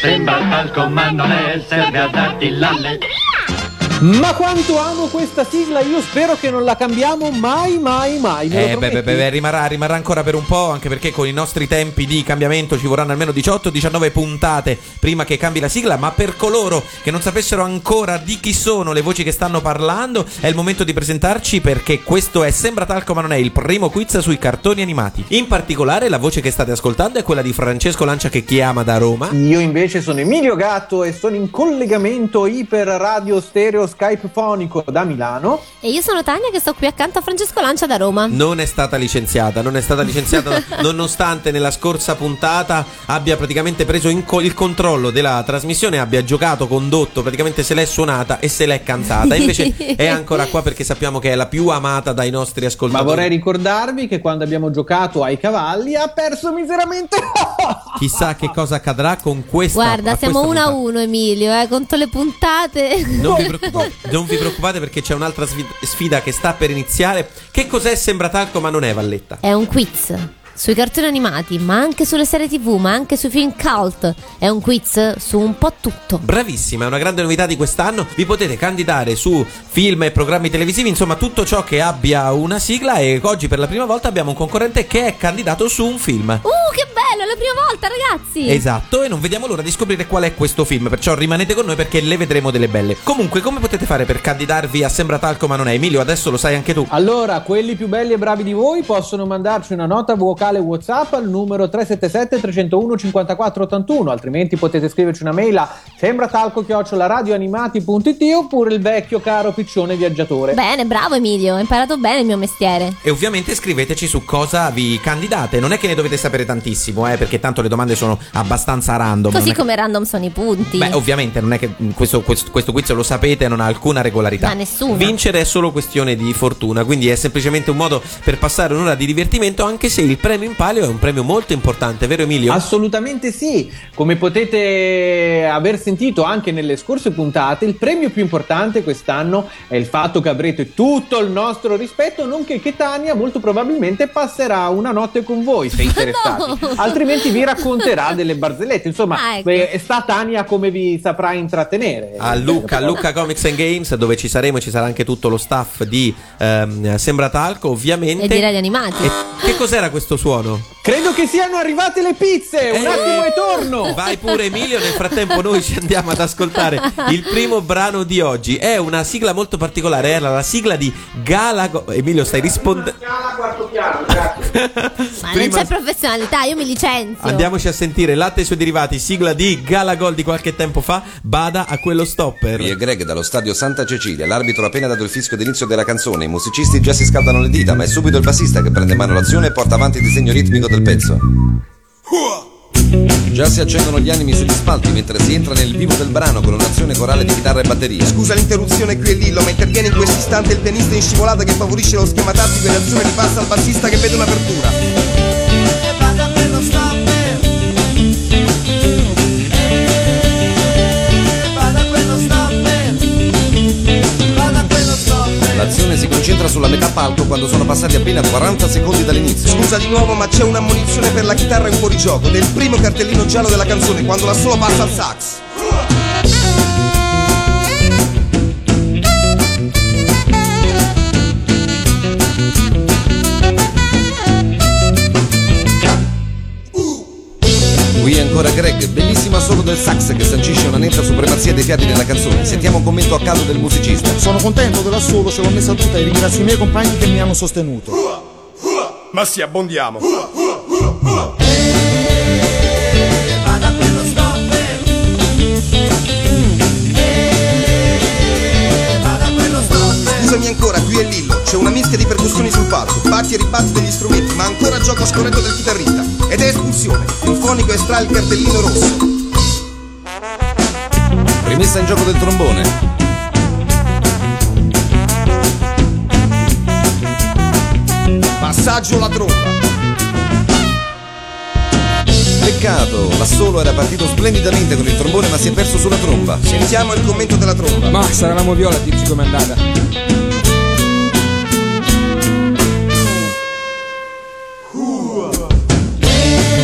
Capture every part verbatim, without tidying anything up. Sembra al comando, lei serve a darti l'alle. Ma quanto amo questa sigla, io spero che non la cambiamo mai, mai, mai. Eh, beh, beh, beh, rimarrà, rimarrà ancora per un po', anche perché con i nostri tempi di cambiamento ci vorranno almeno diciotto diciannove puntate prima che cambi la sigla. Ma per coloro che non sapessero ancora di chi sono le voci che stanno parlando, è il momento di presentarci, perché questo è Sembra Talco ma non è, il primo quiz sui cartoni animati. In particolare la voce che state ascoltando è quella di Francesco Lancia, che chiama da Roma. Io invece sono Emilio Gatto e sono in collegamento iper radio stereo Skype fonico da Milano. E io sono Tania, che sto qui accanto a Francesco Lancia da Roma. Non è stata licenziata, non è stata licenziata nonostante nella scorsa puntata abbia praticamente preso in co- il controllo della trasmissione, abbia giocato, condotto, praticamente se l'è suonata e se l'è cantata. Invece è ancora qua perché sappiamo che è la più amata dai nostri ascoltatori. Ma vorrei ricordarvi che quando abbiamo giocato ai cavalli ha perso miseramente. Chissà che cosa accadrà con questa. Guarda, siamo uno a uno, Emilio, eh, contro le puntate. Non vi preoccupate. Non vi preoccupate, perché c'è un'altra sfida che sta per iniziare. Che cos'è Sembra Talco ma non è, Valletta? È un quiz sui cartoni animati, ma anche sulle serie tv, ma anche sui film cult. È un quiz su un po' tutto. Bravissima, è una grande novità di quest'anno. Vi potete candidare su film e programmi televisivi, insomma tutto ciò che abbia una sigla. E oggi per la prima volta abbiamo un concorrente che è candidato su un film. Uh, che bello, è la prima volta, ragazzi. Esatto, e non vediamo l'ora di scoprire qual è questo film. Perciò rimanete con noi, perché le vedremo delle belle. Comunque, come potete fare per candidarvi a Sembra Talco ma non è? Emilio, adesso lo sai anche tu. Allora, quelli più belli e bravi di voi possono mandarci una nota vocale WhatsApp al numero tre sette sette tre zero uno cinque quattro otto uno, altrimenti potete scriverci una mail a sembratalco chiocciola radioanimati punto it oppure il vecchio caro piccione viaggiatore. Bene, bravo Emilio, hai imparato bene il mio mestiere. E ovviamente scriveteci su cosa vi candidate, non è che ne dovete sapere tantissimo, eh, perché tanto le domande sono abbastanza random. Così come che... random sono i punti. Beh, ovviamente non è che questo, questo, questo quiz, lo sapete, non ha alcuna regolarità. Ma nessuno. Vincere è solo questione di fortuna, quindi è semplicemente un modo per passare un'ora di divertimento, anche se il premio in palio è un premio molto importante, vero Emilio? Assolutamente sì, come potete aver sentito anche nelle scorse puntate, il premio più importante quest'anno è il fatto che avrete tutto il nostro rispetto, nonché che Tania molto probabilmente passerà una notte con voi, se interessati, no. Altrimenti vi racconterà delle barzellette, insomma, ah, ecco. Sta Tania come vi saprà intrattenere. A Lucca, a Lucca Comics and Games, dove ci saremo, ci sarà anche tutto lo staff di ehm, Sembra Talco, ovviamente, e di Radio Animati. E che cos'era questo suono? Credo che siano arrivate le pizze, un eh, attimo e torno. Vai pure Emilio, nel frattempo noi ci andiamo ad ascoltare il primo brano di oggi. È una sigla molto particolare, era la sigla di Galago. Emilio, stai rispondendo. Scala quarto piano, grazie. Ma prima... non c'è professionalità, io mi licenzio. Andiamoci a sentire Latte e suoi derivati, sigla di Galagol di qualche tempo fa, Bada a quello stopper. Io e Greg dallo stadio Santa Cecilia, l'arbitro ha appena dato il fischio dell'inizio della canzone, i musicisti già si scaldano le dita, ma è subito il bassista che prende in mano l'azione e porta avanti il disegno ritmico del pezzo. Già si accendono gli animi sugli spalti mentre si entra nel vivo del brano con un'azione corale di chitarra e batteria. Scusa l'interruzione qui e Lillo, ma interviene in questo istante il pianista in scivolata che favorisce lo schema tattico e l'azione ripassa al bassista che vede un'apertura. E vada per lo stopper. E vada quello stopper. Vada quello stopper. L'azione si concentra sulla metà palco quando sono passati appena quaranta secondi dall'inizio. Scusa di nuovo, ma c'è un'ammonizione per la chitarra in fuorigioco del primo cartellino giallo della canzone quando la sola passa al sax. Qui è ancora Greg, bellissima solo del sax che sancisce una netta supremazia dei fiati nella canzone. Sentiamo un commento a caso del musicista. Sono contento dell'assolo, ce l'ho messa tutta e ringrazio i miei compagni che mi hanno sostenuto. Ma sì, abbondiamo. Scusami ancora, qui è Lillo, c'è una mischia di percussioni sul palco, batti e ribatti degli strumenti, ma ancora gioco scorretto del chitarrista. Ed è espulsione, il fonico estrae il cartellino rosso. rimessa in gioco del trombone. Passaggio alla tromba. Peccato, l'assolo era partito splendidamente con il trombone ma si è perso sulla tromba. Sentiamo il commento della tromba. Ma sarà la moviola a dirci com'è andata. Uh. Eh,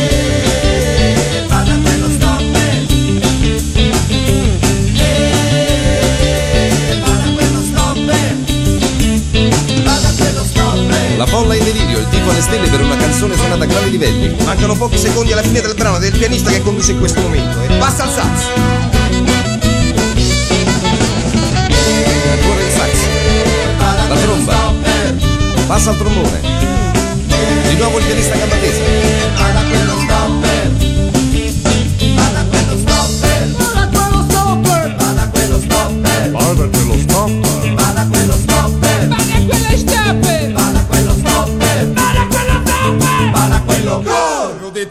Bada quello stopper. Eh, Bada quello stopper. Bada quello stopper. La folla è in delirio, il tifo alle stelle per una canzone suonata a gravi livelli. Mancano pochi secondi alla fine del brano del pianista che conduce in questo momento e passa al sax. Ancora il sax. La tromba. Passa al trombone. Di nuovo il pianista a gamba tesa.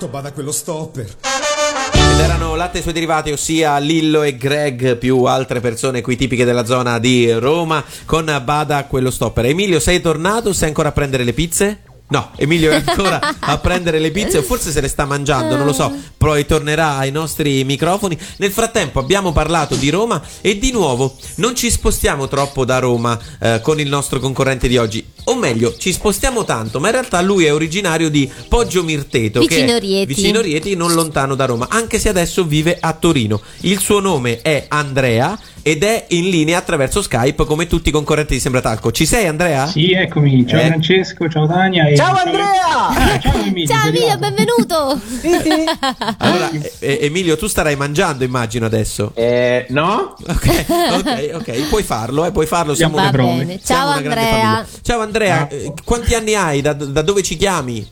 Bada quello stopper. Ed erano Latte e suoi derivati, ossia Lillo e Greg più altre persone qui tipiche della zona di Roma con Bada quello stopper. Emilio, sei tornato? Sei ancora a prendere le pizze? No, Emilio è ancora a prendere le pizze o forse se le sta mangiando, non lo so, poi tornerà ai nostri microfoni. Nel frattempo abbiamo parlato di Roma e di nuovo non ci spostiamo troppo da Roma eh, con il nostro concorrente di oggi, o meglio ci spostiamo tanto, ma in realtà lui è originario di Poggio Mirteto, vicino che è Rieti. Vicino Rieti, non lontano da Roma, anche se adesso vive a Torino. Il suo nome è Andrea ed è in linea attraverso Skype come tutti i concorrenti di Sembratalco. Ci sei, Andrea? Sì, eccomi. Ciao eh. Francesco, ciao Dania. Ciao Andrea! Ah, ciao Emilio, ciao Emilio, benvenuto! Allora, eh, Emilio, tu starai mangiando, immagino, adesso? Eh, no? Ok, ok, ok, puoi farlo, eh, puoi farlo. Siamo una grande famiglia. Ciao Andrea! Ciao Andrea, eh, quanti anni hai? Da, da dove ci chiami?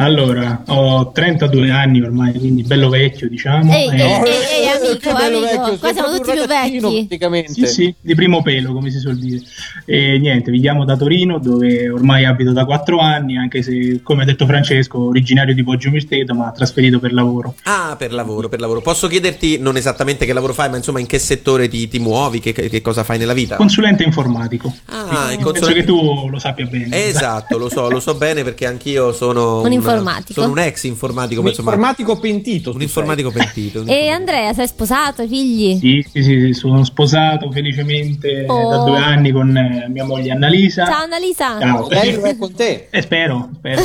Allora, ho trentadue anni ormai, quindi bello vecchio, diciamo. Ehi, eh, oh, eh, eh, amico, amico, vecchio, qua siamo tutti più vecchi. Praticamente. Sì, sì, di primo pelo, come si suol dire. E niente, vi chiamo da Torino, dove ormai abito da quattro anni, anche se, come ha detto Francesco, originario di Poggio Mirteto, ma trasferito per lavoro. Ah, per lavoro, per lavoro. Posso chiederti non esattamente che lavoro fai, ma insomma in che settore ti, ti muovi, che, che cosa fai nella vita? Consulente informatico. Ah, il consulente... Penso che tu lo sappia bene. Esatto, lo so, lo so bene perché anch'io sono... Un informatico. Sono un ex informatico. Un informatico pentito. Un informatico pentito. E Andrea, sei sposato, hai figli? Sì, sì, sì, sono sposato felicemente oh. da due anni con mia moglie Annalisa. Ciao Annalisa. Ciao. Lei è con te? Eh, spero, spero.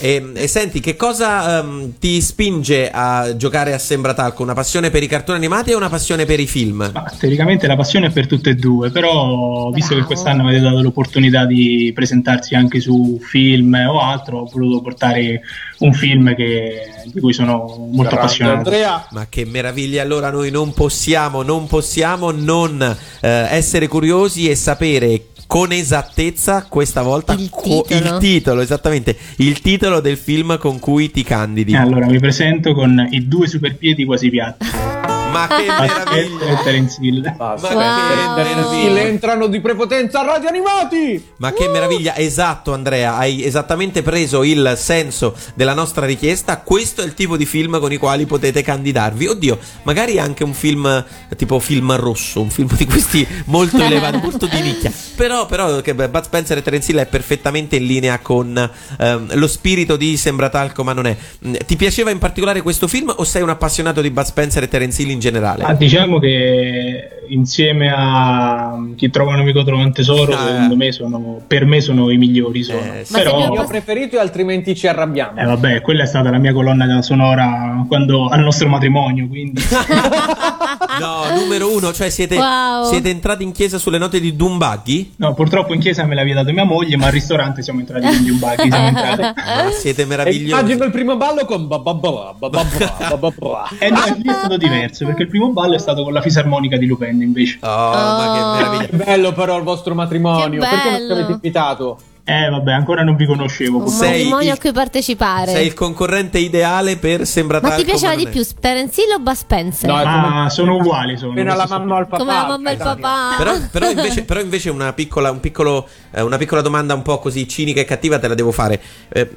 e, e senti, che cosa um, ti spinge a giocare a Sembratalco? Una passione per i cartoni animati e una passione per i film? Ma, teoricamente la passione è per tutte e due, però visto Bravo. che quest'anno avete dato l'opportunità di presentarsi anche su film o altro, ho voluto portare un film che, di cui sono molto Bravo, appassionato. Andrea. Ma che meraviglia! Allora noi non possiamo, non possiamo non eh, essere curiosi e sapere con esattezza questa volta il titolo. Co- il titolo, esattamente il titolo del film con cui ti candidi. Allora mi presento con I due superpiedi quasi piatti. Ma che meraviglia! Terence Hill. Ma wow. che meraviglia! Entrano di prepotenza Radio Animati! Ma che uh. meraviglia! Esatto, Andrea, hai esattamente preso il senso della nostra richiesta. Questo è il tipo di film con i quali potete candidarvi. Oddio, magari anche un film tipo Film Rosso, un film di questi molto elevato, molto di nicchia. Però, però, che Bud Spencer e Terence Hill è perfettamente in linea con ehm, lo spirito di Sembratalco, ma non è. Ti piaceva in particolare questo film o sei un appassionato di Bud Spencer e Terence Hill in generale? Ah, diciamo che insieme a Chi trova un amico trova un tesoro, ah, secondo me sono, per me sono i migliori. Sono. Eh, sì. Però... Ma se il mio preferito, altrimenti ci arrabbiamo. Eh vabbè, quella è stata la mia colonna sonora quando al nostro matrimonio, quindi no, numero uno, cioè siete, wow. siete entrati in chiesa sulle note di Dumbaghi? No, purtroppo in chiesa me l'aveva dato mia moglie, ma al ristorante siamo entrati in Dumbaghi. Siamo entrati. Ma siete meravigliosi. Immagino il primo ballo con e no, è stato diverso, perché il primo ballo è stato con la fisarmonica di Lupin invece. Oh, oh, ma che meraviglia. Che bello però il vostro matrimonio. Perché non ci avete invitato? Eh vabbè, ancora non vi conoscevo. Un matrimonio il, a cui partecipare. Sei il concorrente ideale per Sembra Talco. Ma ti piaceva di più Terence Hill o Bud Spencer? No, ah, sono uguali, sono come la mamma al papà. Come la mamma al papà. Però, però invece, però invece una, piccola, un piccolo, eh, una piccola domanda un po' così cinica e cattiva te la devo fare. eh,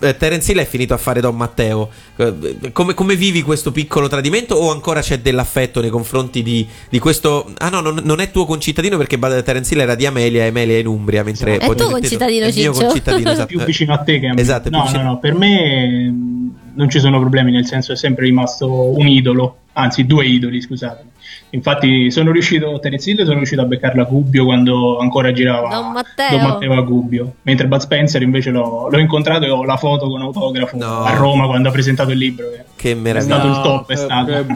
eh, Terence Hill è finito a fare Don Matteo. eh, come, come vivi questo piccolo tradimento? O ancora c'è dell'affetto nei confronti di, di questo? Ah no, non, non è tuo concittadino, perché Terence Hill era di Amelia e Amelia è in Umbria, mentre sì, Poggio concittadino il mio concittadino, esatto. Più vicino a te che a me. Esatto, no, no, no, per me non ci sono problemi, nel senso è sempre rimasto un idolo, anzi due idoli, scusate. Infatti sono riuscito, Terence Hill, sono riuscito a beccarla a Gubbio quando ancora girava Don Matteo, Don Matteo a Gubbio, mentre Bud Spencer invece l'ho, l'ho incontrato e ho la foto con autografo, no, a Roma quando ha presentato il libro. Che meraviglia, è stato il top, è stato.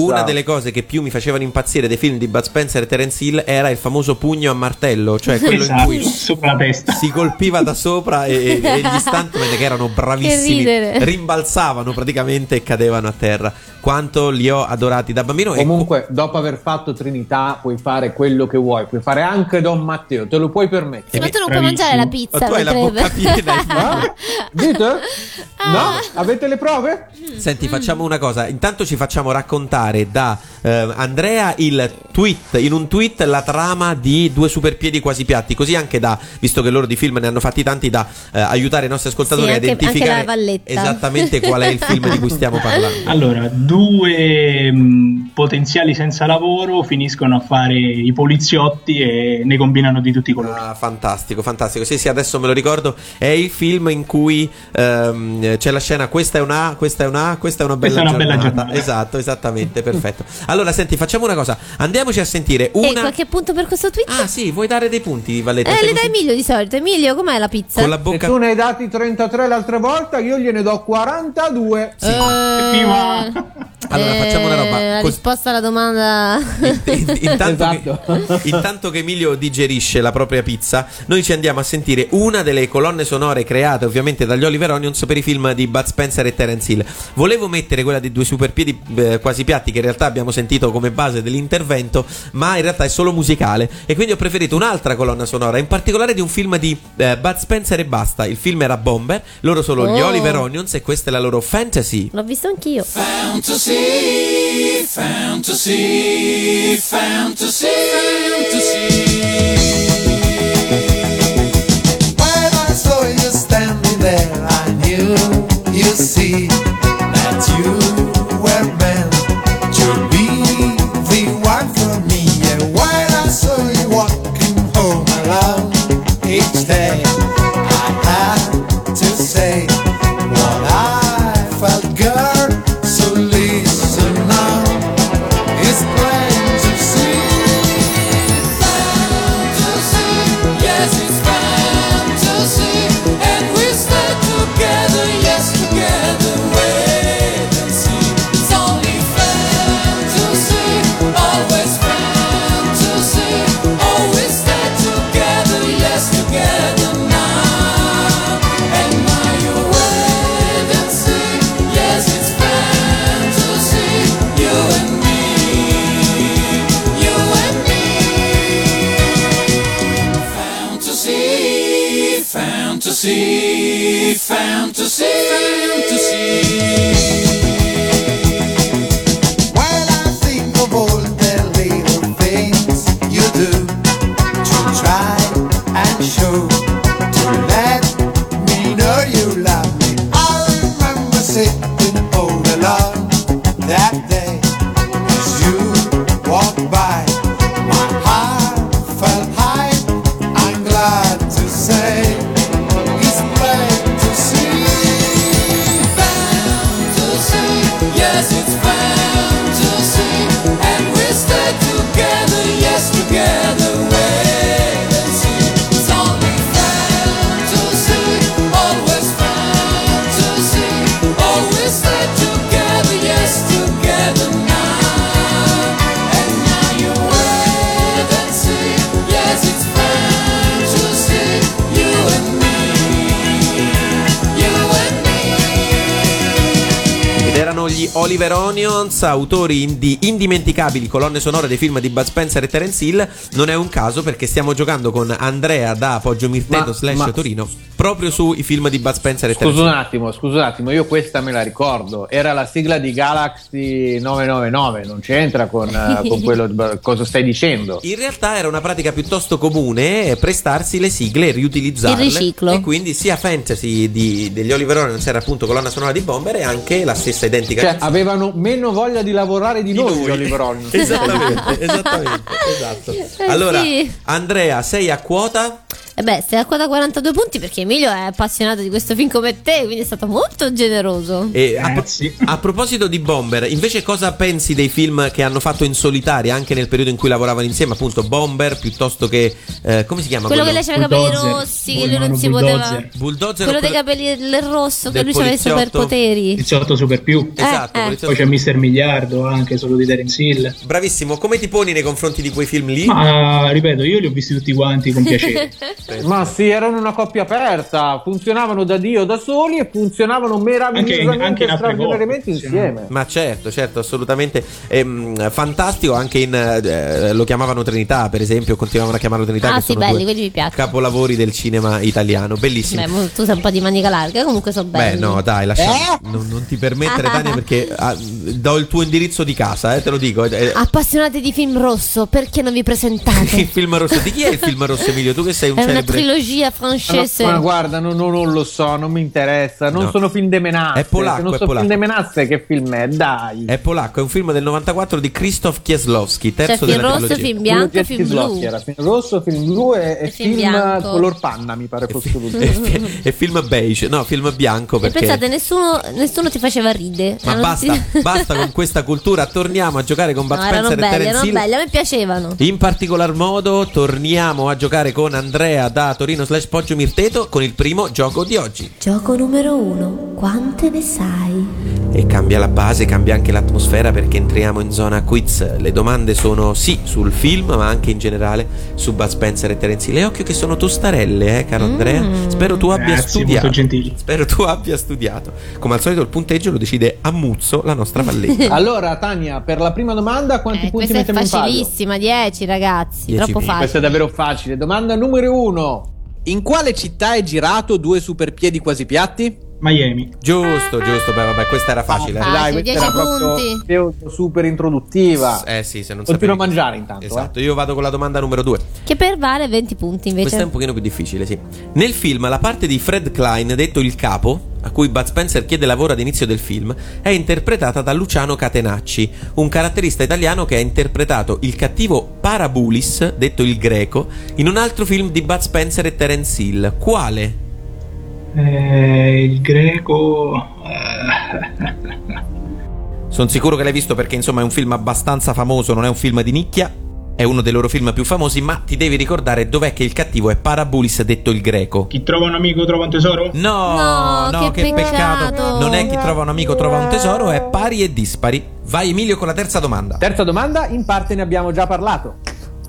Una delle cose che più mi facevano impazzire dei film di Bud Spencer e Terence Hill era il famoso pugno a martello, cioè quello esatto, in cui sopra la testa si colpiva da sopra e, e gli stuntman che erano bravissimi che rimbalzavano praticamente e cadevano a terra. Quanto li ho adorati da bambino. Comunque, e... dopo aver fatto Trinità, puoi fare quello che vuoi, puoi fare anche Don Matteo, te lo puoi permettere. Sì, ma tu non puoi mangiare la pizza. Ma tu hai la bocca piena. No? Dite? No? Avete le prove? Senti, ti facciamo una cosa, intanto ci facciamo raccontare da eh, Andrea il tweet, in un tweet la trama di Due superpiedi quasi piatti, così anche da, visto che loro di film ne hanno fatti tanti, da eh, aiutare i nostri ascoltatori, sì, anche, a identificare esattamente qual è il film di cui stiamo parlando. Allora, due mh, potenziali senza lavoro finiscono a fare i poliziotti e ne combinano di tutti i colori. Ah, fantastico, fantastico, sì sì, adesso me lo ricordo, è il film in cui ehm, c'è la scena questa è una A, questa è una A, questa Questa è una bella, è una giornata. bella giornata. Esatto, esattamente, perfetto. Allora, senti, facciamo una cosa. Andiamoci a sentire una... E qualche punto per questo tweet? Ah, sì, vuoi dare dei punti, Valletta? Eh, le dai Emilio di solito. Emilio, com'è la pizza? Con la bocca... Se tu ne hai dati trentatré l'altra volta, io gliene do quarantadue. Sì. Eh... Allora, facciamo una roba. La Cos... risposta alla domanda... Intanto, esatto, che... Intanto che Emilio digerisce la propria pizza, noi ci andiamo a sentire una delle colonne sonore create ovviamente dagli Oliver Onions per i film di Bud Spencer e Terence Hill. Volevo mettere quella dei Due superpiedi eh, quasi piatti, che in realtà abbiamo sentito come base dell'intervento, ma in realtà è solo musicale, e quindi ho preferito un'altra colonna sonora, in particolare di un film di eh, Bud Spencer e basta. Il film era Bomber, loro sono oh. gli Oliver Onions, e questa è la loro Fantasy. L'ho visto anch'io. Fantasy, fantasy, fantasy, fantasy. When I saw you standing there, I knew you see you were meant to be the one for me. And when I saw you walking home alone each day, I had to say what I felt, girl. So listen now, it's plain to see. Fantasy, yes it's fantasy. And we stay together, yes together. Fantasy, fantasy, fantasy. When I think of all the little things you do to try and show, to let me know you love me, I remember sitting all alone that day. As you walked by, my heart felt high. I'm glad to say, it's plain to see. Oliver Onions, autori di indimenticabili colonne sonore dei film di Bud Spencer e Terence Hill. Non è un caso perché stiamo giocando con Andrea da Poggio Mirteto ma, slash ma, Torino proprio sui film di Bud Spencer e Terence Hill. Scusa un attimo, scusa un attimo, io questa me la ricordo, era la sigla di Galaxy nove nove nove, non c'entra con, con quello, cosa stai dicendo? In realtà era una pratica piuttosto comune prestarsi le sigle e riutilizzarle. Il riciclo. E quindi sia Fantasy di, degli Oliver Onions era appunto colonna sonora di Bomber e anche la stessa identica. Cioè, avevano meno voglia di lavorare di, di noi, noi. Oliver Onions. Esattamente, esattamente, esatto. Allora, sì. Andrea, sei a quota? E eh beh, sei a quota quarantadue punti perché Emilio è appassionato di questo film come te, quindi è stato molto generoso. E a, pro- a proposito di Bomber, invece cosa pensi dei film che hanno fatto in solitaria anche nel periodo in cui lavoravano insieme, appunto Bomber piuttosto che eh, come si chiama? Quello, quello che lei aveva i capelli rossi, che lui non si poteva. Bulldozer, quello dei capelli rosso, che lui aveva i superpoteri. Poliziotto super più. Eh, esatto, eh. Poi c'è mister Miliardo anche, solo di Terence Hill. Bravissimo, come ti poni nei confronti di quei film lì? Ma ripeto, io li ho visti tutti quanti con piacere. Ma sì, erano una coppia aperta, funzionavano da Dio da soli e funzionavano meravigliosamente e straordinariamente insieme. Ma certo, certo, assolutamente ehm, fantastico. Anche in eh, lo chiamavano Trinità, per esempio, continuavano a chiamarlo Trinità. Ah, che sì, sono belli, quelli mi piacciono. Capolavori del cinema italiano, bellissimi. Beh, tu sei un po' di manica larga, comunque sono belli. Beh, no, dai, lascia, eh? non, non ti permettere, Tania, perché ah, do il tuo indirizzo di casa, eh, te lo dico. Eh. Appassionati di film rosso, perché non vi presentate? Il film rosso di chi è il film rosso, Emilio? Tu che sei un una trilogia francese. Ma, ma guarda, non, non, non lo so, non mi interessa. Non no. sono film de menazze. È polacco. Non è so polacco. Film de menazze, che film è? Dai. È polacco, è un film del novantaquattro di Krzysztof Kieslowski. Terzo cioè, della rosso, film bianco, film blu. Era film rosso, film blu e, e film, film color panna, mi pare fosse l'ultimo. E, e film beige, no, film bianco. Perché... E pensate, nessuno, nessuno ti faceva ridere. Ma basta, ti... basta con questa cultura. Torniamo a giocare con Bud no, Spencer e Terence Hill. Erano belli, a me piacevano. In particolar modo, torniamo a giocare con Andrea da Torino slash Poggio Mirteto con il primo gioco di oggi. Gioco numero uno, quante ne sai? E cambia la base, cambia anche l'atmosfera perché entriamo in zona quiz. Le domande sono sì sul film ma anche in generale su Bud Spencer e Terence Hill. E occhio che sono tostarelle, eh caro mm. Andrea. Spero tu abbia Grazie, studiato. Molto gentili. Spero tu abbia studiato. Come al solito il punteggio lo decide a Muzzo la nostra valletta. Allora Tania, per la prima domanda quanti eh, punti mettiamo in palio? Questa è facilissima, dieci ragazzi, dieci troppo facile. Questa è davvero facile. Domanda numero uno. In quale città è girato Due superpiedi quasi piatti? Miami. Giusto, giusto, beh, vabbè, questa era facile. Ah, eh. Dai, questa era punti. Proprio super introduttiva. Eh sì, se non Continuo a mangiare intanto. Esatto, eh. Io vado con la domanda numero due. Che per vale venti punti invece. Questa è un pochino più difficile, sì. Nel film la parte di Fred Klein, detto il capo, a cui Bud Spencer chiede lavoro ad inizio del film, è interpretata da Luciano Catenacci, un caratterista italiano che ha interpretato il cattivo Parabulis, detto il greco, in un altro film di Bud Spencer e Terence Hill. Quale? Eh, il greco. Sono sicuro che l'hai visto perché insomma è un film abbastanza famoso, non è un film di nicchia, è uno dei loro film più famosi, ma ti devi ricordare dov'è che il cattivo è Parabulis, detto il greco. Chi trova un amico trova un tesoro? No, no, no che, che peccato. peccato. Non è chi trova un amico trova un tesoro, è pari e dispari. Vai Emilio con la terza domanda. Terza domanda, in parte ne abbiamo già parlato.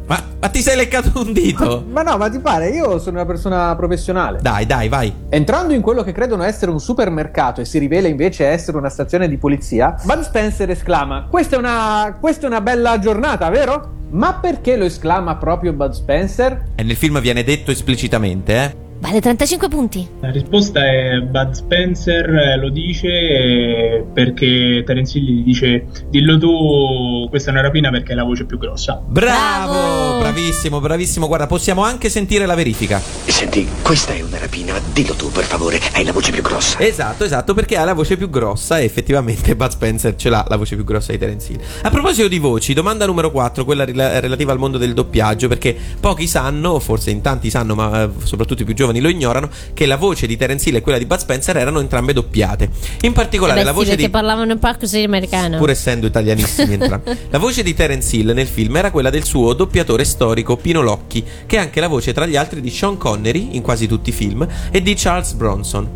Ma, ma ti sei leccato un dito? Ma, ma no, ma ti pare? Io sono una persona professionale. Dai, dai, vai. Entrando in quello che credono essere un supermercato e si rivela invece essere una stazione di polizia, Bud Spencer esclama: Questa è una, questa è una bella giornata, vero? Ma perché lo esclama proprio Bud Spencer? E nel film viene detto esplicitamente, eh? Vale trentacinque punti. La risposta è Bud Spencer lo dice perché Terence Hill gli dice: dillo tu, questa è una rapina perché è la voce più grossa. Bravo, bravissimo, bravissimo. Guarda, possiamo anche sentire la verifica. Senti, questa è una rapina, dillo tu per favore, hai la voce più grossa. Esatto, esatto, perché ha la voce più grossa e effettivamente Bud Spencer ce l'ha la voce più grossa di Terence Hill. A proposito di voci, domanda numero quattro, quella rela- relativa al mondo del doppiaggio, perché pochi sanno, forse in tanti sanno, ma soprattutto i più giovani lo ignorano, che la voce di Terence Hill e quella di Bud Spencer erano entrambe doppiate. In particolare eh beh, la voce sì, di parlavano un po' così americano, pur essendo italianissimi entrambi. La voce di Terence Hill nel film era quella del suo doppiatore storico Pino Locchi, che è anche la voce tra gli altri di Sean Connery in quasi tutti i film e di Charles Bronson.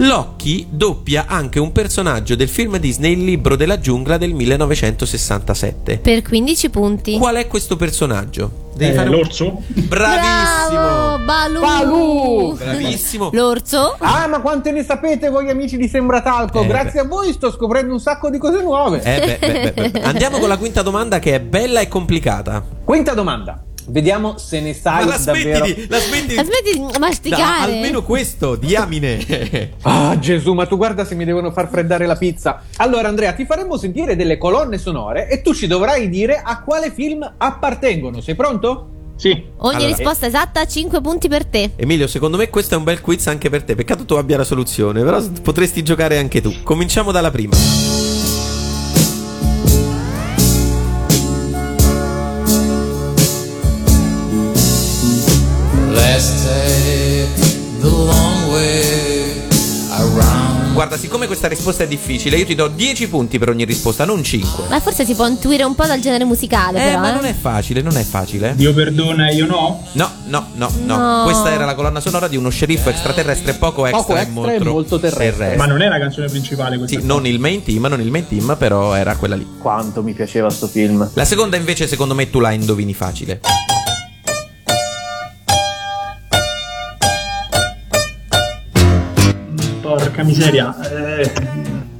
Lockie doppia anche un personaggio del film Disney Il libro della giungla del millenovecentosessantasette. Per quindici punti. Qual è questo personaggio? Devi eh, fare un... L'orso? Bravissimo! Bravo, Baloo. Baloo. Bravissimo! L'orso? Ah, ma quante ne sapete voi amici di Sembratalco? Eh, Grazie beh. a voi sto scoprendo un sacco di cose nuove. Eh, beh, beh, beh. Andiamo con la quinta domanda che è bella e complicata. Quinta domanda. Vediamo se ne sai ma la davvero. Smetti, la smetti, la smetti di masticare. Da, almeno questo, diamine. Ah, Gesù, ma tu guarda se mi devono far freddare la pizza. Allora, Andrea, ti faremo sentire delle colonne sonore e tu ci dovrai dire a quale film appartengono. Sei pronto? Sì. Ogni allora, risposta eh. esatta ha cinque punti per te. Emilio, secondo me questo è un bel quiz anche per te. Peccato tu abbia la soluzione, però potresti giocare anche tu. Cominciamo dalla prima. Guarda, siccome questa risposta è difficile, io ti do dieci punti per ogni risposta, non cinque. Ma forse si può intuire un po' dal genere musicale, eh, però. Ma eh, ma non è facile, non è facile. Dio perdona, io no? No, no, no, no, no. Questa era la colonna sonora di uno sceriffo extraterrestre poco extra, poco extra e, molto, e molto terrestre. terrestre. Ma non è la canzone principale questa. Sì, non il main team, non il main team, però era quella lì. Quanto mi piaceva sto film. La seconda invece, secondo me, tu la indovini facile. Porca miseria, eh,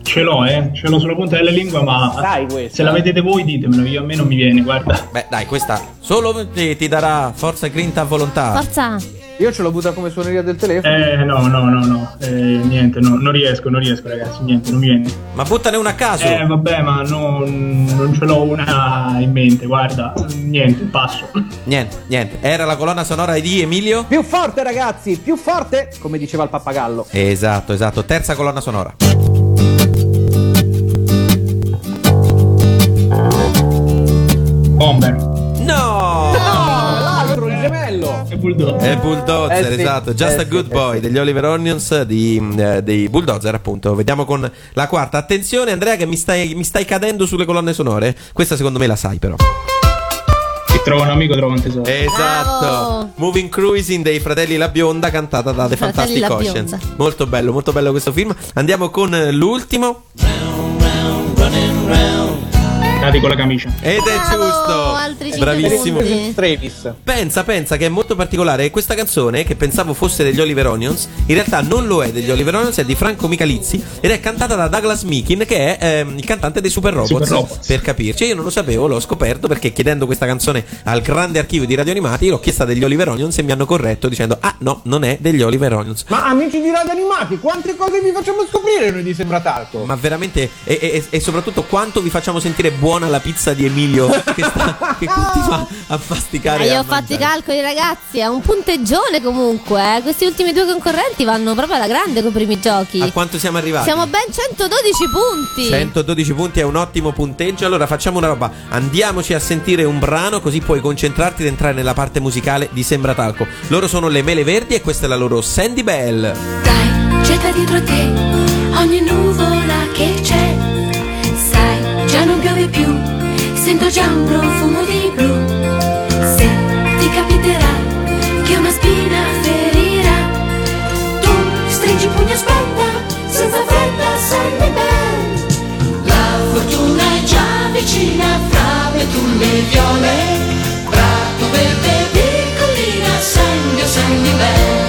ce l'ho eh, ce l'ho sulla punta della lingua, ma dai, se la vedete voi ditemelo, io a me non mi viene, guarda. Beh dai, questa solo ti, ti darà forza e grinta a volontà. Forza! Io ce l'ho buttata come suoneria del telefono. Eh no, no, no, no, eh, niente, no, non riesco, non riesco ragazzi, niente, non mi viene. Ma buttane una a caso! Eh vabbè, ma no, non ce l'ho una in mente, guarda, niente, passo. Niente, niente, era la colonna sonora di Emilio? Più forte ragazzi, più forte, come diceva il pappagallo. Esatto, esatto, terza colonna sonora. Bomber. No! È Bulldozer, è Bulldozer eh sì, esatto, Just eh a Good sì, Boy eh sì. degli Oliver Onions, di, eh, dei Bulldozer appunto. Vediamo con la quarta. Attenzione Andrea che mi stai, mi stai cadendo sulle colonne sonore. Questa secondo me la sai però. Chi trova un amico trova un tesoro. Esatto. Bravo. Moving Cruising dei Fratelli La Bionda, cantata da The Fratelli Fantastic Oceans. Molto bello, molto bello questo film. Andiamo con l'ultimo. Round, round, running round. Nati con la camicia. Ed è bravo, giusto. Bravissimo. Travis. Pensa, pensa che è molto particolare questa canzone, che pensavo fosse degli Oliver Onions, in realtà non lo è degli Oliver Onions, è di Franco Michalizzi ed è cantata da Douglas Meekin, che è ehm, il cantante dei Super Robots, Super Robots, per capirci. Io non lo sapevo, l'ho scoperto perché chiedendo questa canzone al grande archivio di Radio Animati l'ho chiesta degli Oliver Onions e mi hanno corretto dicendo "Ah, no, non è degli Oliver Onions". Ma amici di Radio Animati, quante cose vi facciamo scoprire noi di Sembratalco? Ma veramente e, e, e soprattutto quanto vi facciamo sentire buoni. Buona la pizza di Emilio che, sta, che continua a masticare. Eh, io ho fatto i calcoli ragazzi, è un punteggione comunque eh. Questi ultimi due concorrenti vanno proprio alla grande con i primi giochi. A quanto siamo arrivati? Siamo ben centododici punti. centododici punti è un ottimo punteggio. Allora facciamo una roba, andiamoci a sentire un brano così puoi concentrarti ed entrare nella parte musicale di Sembratalco. Loro sono le Mele Verdi e questa è la loro Sandy Bell. Dai, cerca dietro a te ogni nuvola che c'è. Sai, già non piove più, sento già un profumo di blu. Se ti capiterà che una spina ferirà, tu stringi il pugno, aspetta, senza fretta, Sandy Bell. La fortuna è già vicina, fra betulle e viole, prato verde piccolina, sangue, Sandy Bell.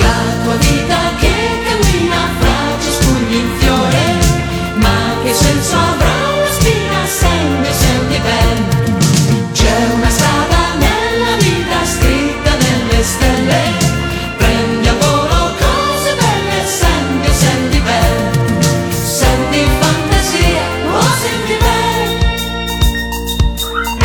La tua vita che cammina, fra cespugli in fiore, ma che senso avrà? Sempre, sempre bene. C'è una strada nella vita scritta nelle stelle. Prendi a volo cose belle, sempre, sempre bene. Senti fantasia, oh, sempre bene.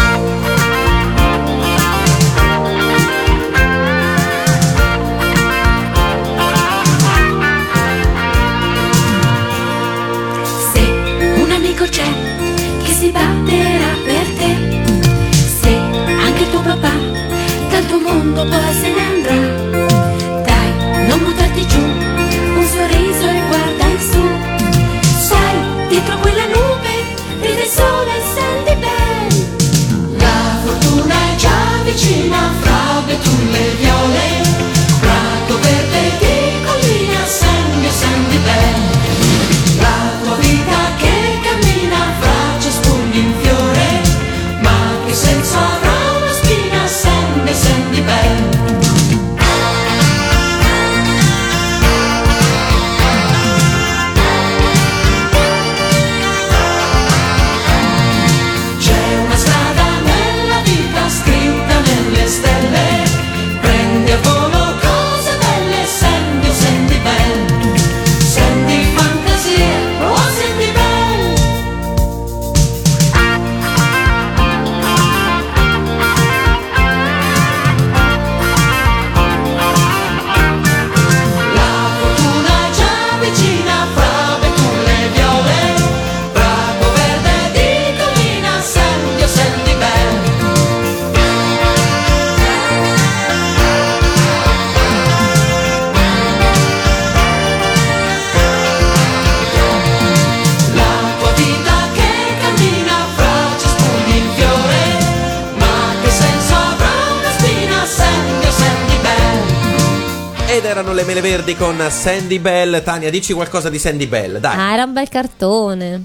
c'erano le mele verdi con Sandy Bell. Tania, dici qualcosa di Sandy Bell, dai. Ah, era un bel cartone.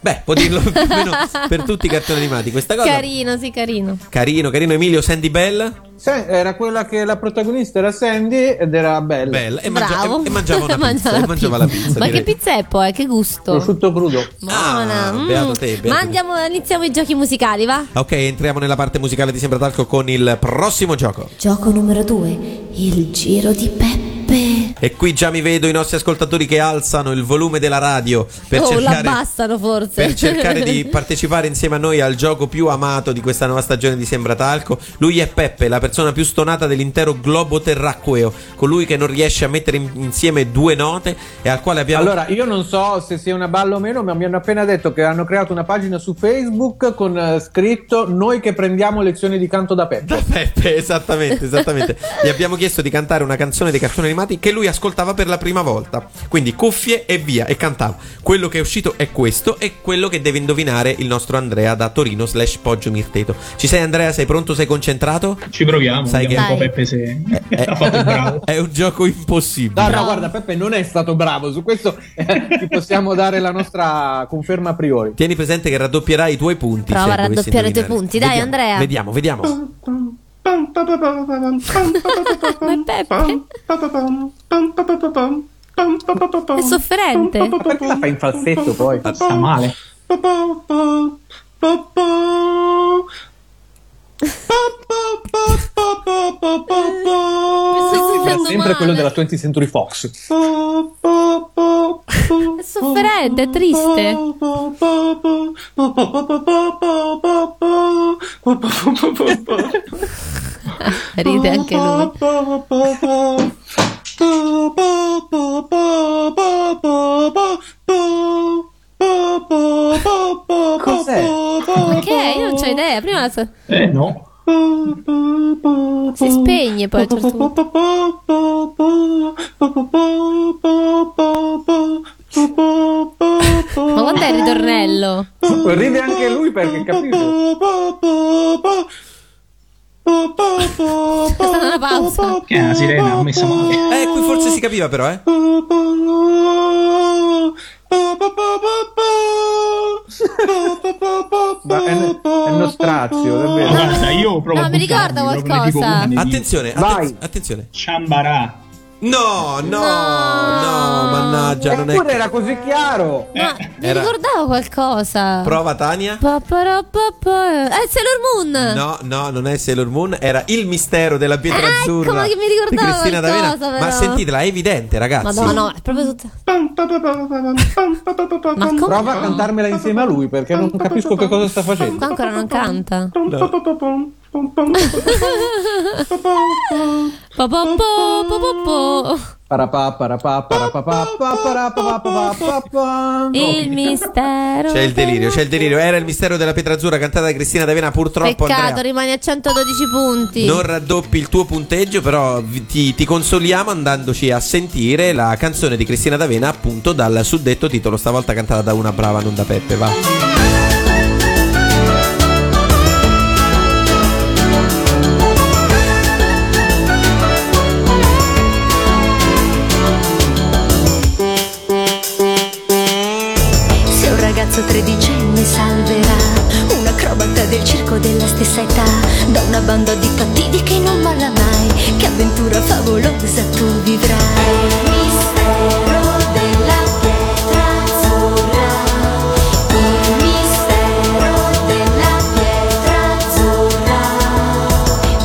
Beh, può dirlo più o meno per tutti i cartoni animati questa cosa. Carino, sì, carino. Carino, carino. Emilio, Sandy Bell? Sì, era quella che la protagonista era Sandy ed era Bell. Bella. E, mangia- e, e mangiava una pizza, e mangiava la pizza. Ma direi. Che pizza è poi? Che gusto. Prosciutto crudo. Buona. Ah, mm. beato te, beato. Ma andiamo, iniziamo i giochi musicali, va? Ok, entriamo nella parte musicale di Sembra Talco con il prossimo gioco. Gioco numero due, il giro di Peppe. E qui già mi vedo i nostri ascoltatori che alzano il volume della radio per oh, cercare, l'abbassano forse. Per cercare di partecipare insieme a noi al gioco più amato di questa nuova stagione di Sembra Talco. Lui è Peppe, la persona più stonata dell'intero globo terracqueo, colui che non riesce a mettere in- insieme due note e al quale abbiamo... Allora, io non so se sia una balla o meno, ma mi hanno appena detto che hanno creato una pagina su Facebook con uh, scritto: noi che prendiamo lezioni di canto da Peppe. Da Peppe, esattamente, esattamente. Gli abbiamo chiesto di cantare una canzone dei cartoni animati che lui ascoltava per la prima volta, quindi cuffie e via, e cantava. Quello che è uscito è questo, e quello che deve indovinare il nostro Andrea da Torino slash Poggio Mirteto. Ci sei, Andrea? Sei pronto? Sei concentrato? Ci proviamo. Sai che un po' Peppe se... è, ha fatto bravo. È un gioco impossibile. No, no, guarda, Peppe non è stato bravo su questo, eh, ti possiamo dare la nostra conferma a priori. Tieni presente che raddoppierai i tuoi punti. Prova a raddoppiare i tuoi punti, dai. Vediamo, Andrea, vediamo, vediamo. Ma Peppe è sofferente. Ma perché la fa in falsetto poi? Sta male. Sembra sempre quello della twentieth Century Fox. È sofferente, è triste. Ride anche lui. Cos'è? Ma che è? Io non c'ho idea. Prima so... Eh no. Si spegne poi. Certo. Ma quando è il ritornello? Ride anche lui perché capito. È stata una pausa. Che è una sirena, ho messo male. Eh, qui forse si capiva però, eh. Ma è, ne- è uno strazio, davvero. No, guarda, io provo. No, mi ricorda qualcosa. Attenzione, atten- attenzione. Ciambarà. No, no, no, no, mannaggia, non è... era così chiaro. Ma eh. mi era... ricordavo qualcosa. Prova, Tania. Pa, pa, pa, pa. È Sailor Moon. No, no, non è Sailor Moon. Era Il mistero della Pietra eh, Azzurra. Ecco, ma che mi ricordavo Cristina qualcosa però. Ma sentitela, è evidente, ragazzi. Ma no, no, è proprio tutto. Ma come? Prova a cantarmela insieme a lui, perché non capisco che cosa sta facendo. Ma ancora non canta, no. Il mistero. C'è il delirio, c'è il delirio. Era Il mistero della Pietra Azzurra, cantata da Cristina D'Avena. Purtroppo, peccato, Andrea, rimani a centododici punti. Non raddoppi il tuo punteggio, però ti, ti consoliamo andandoci a sentire la canzone di Cristina D'Avena, appunto dal suddetto titolo, stavolta cantata da una brava, non da Peppe, va. Tredicenne salverà un acrobata del circo della stessa età da una banda di cattivi che non molla mai. Che avventura favolosa tu vivrai. È il mistero della Pietra Azzurra. Il mistero della Pietra Azzurra.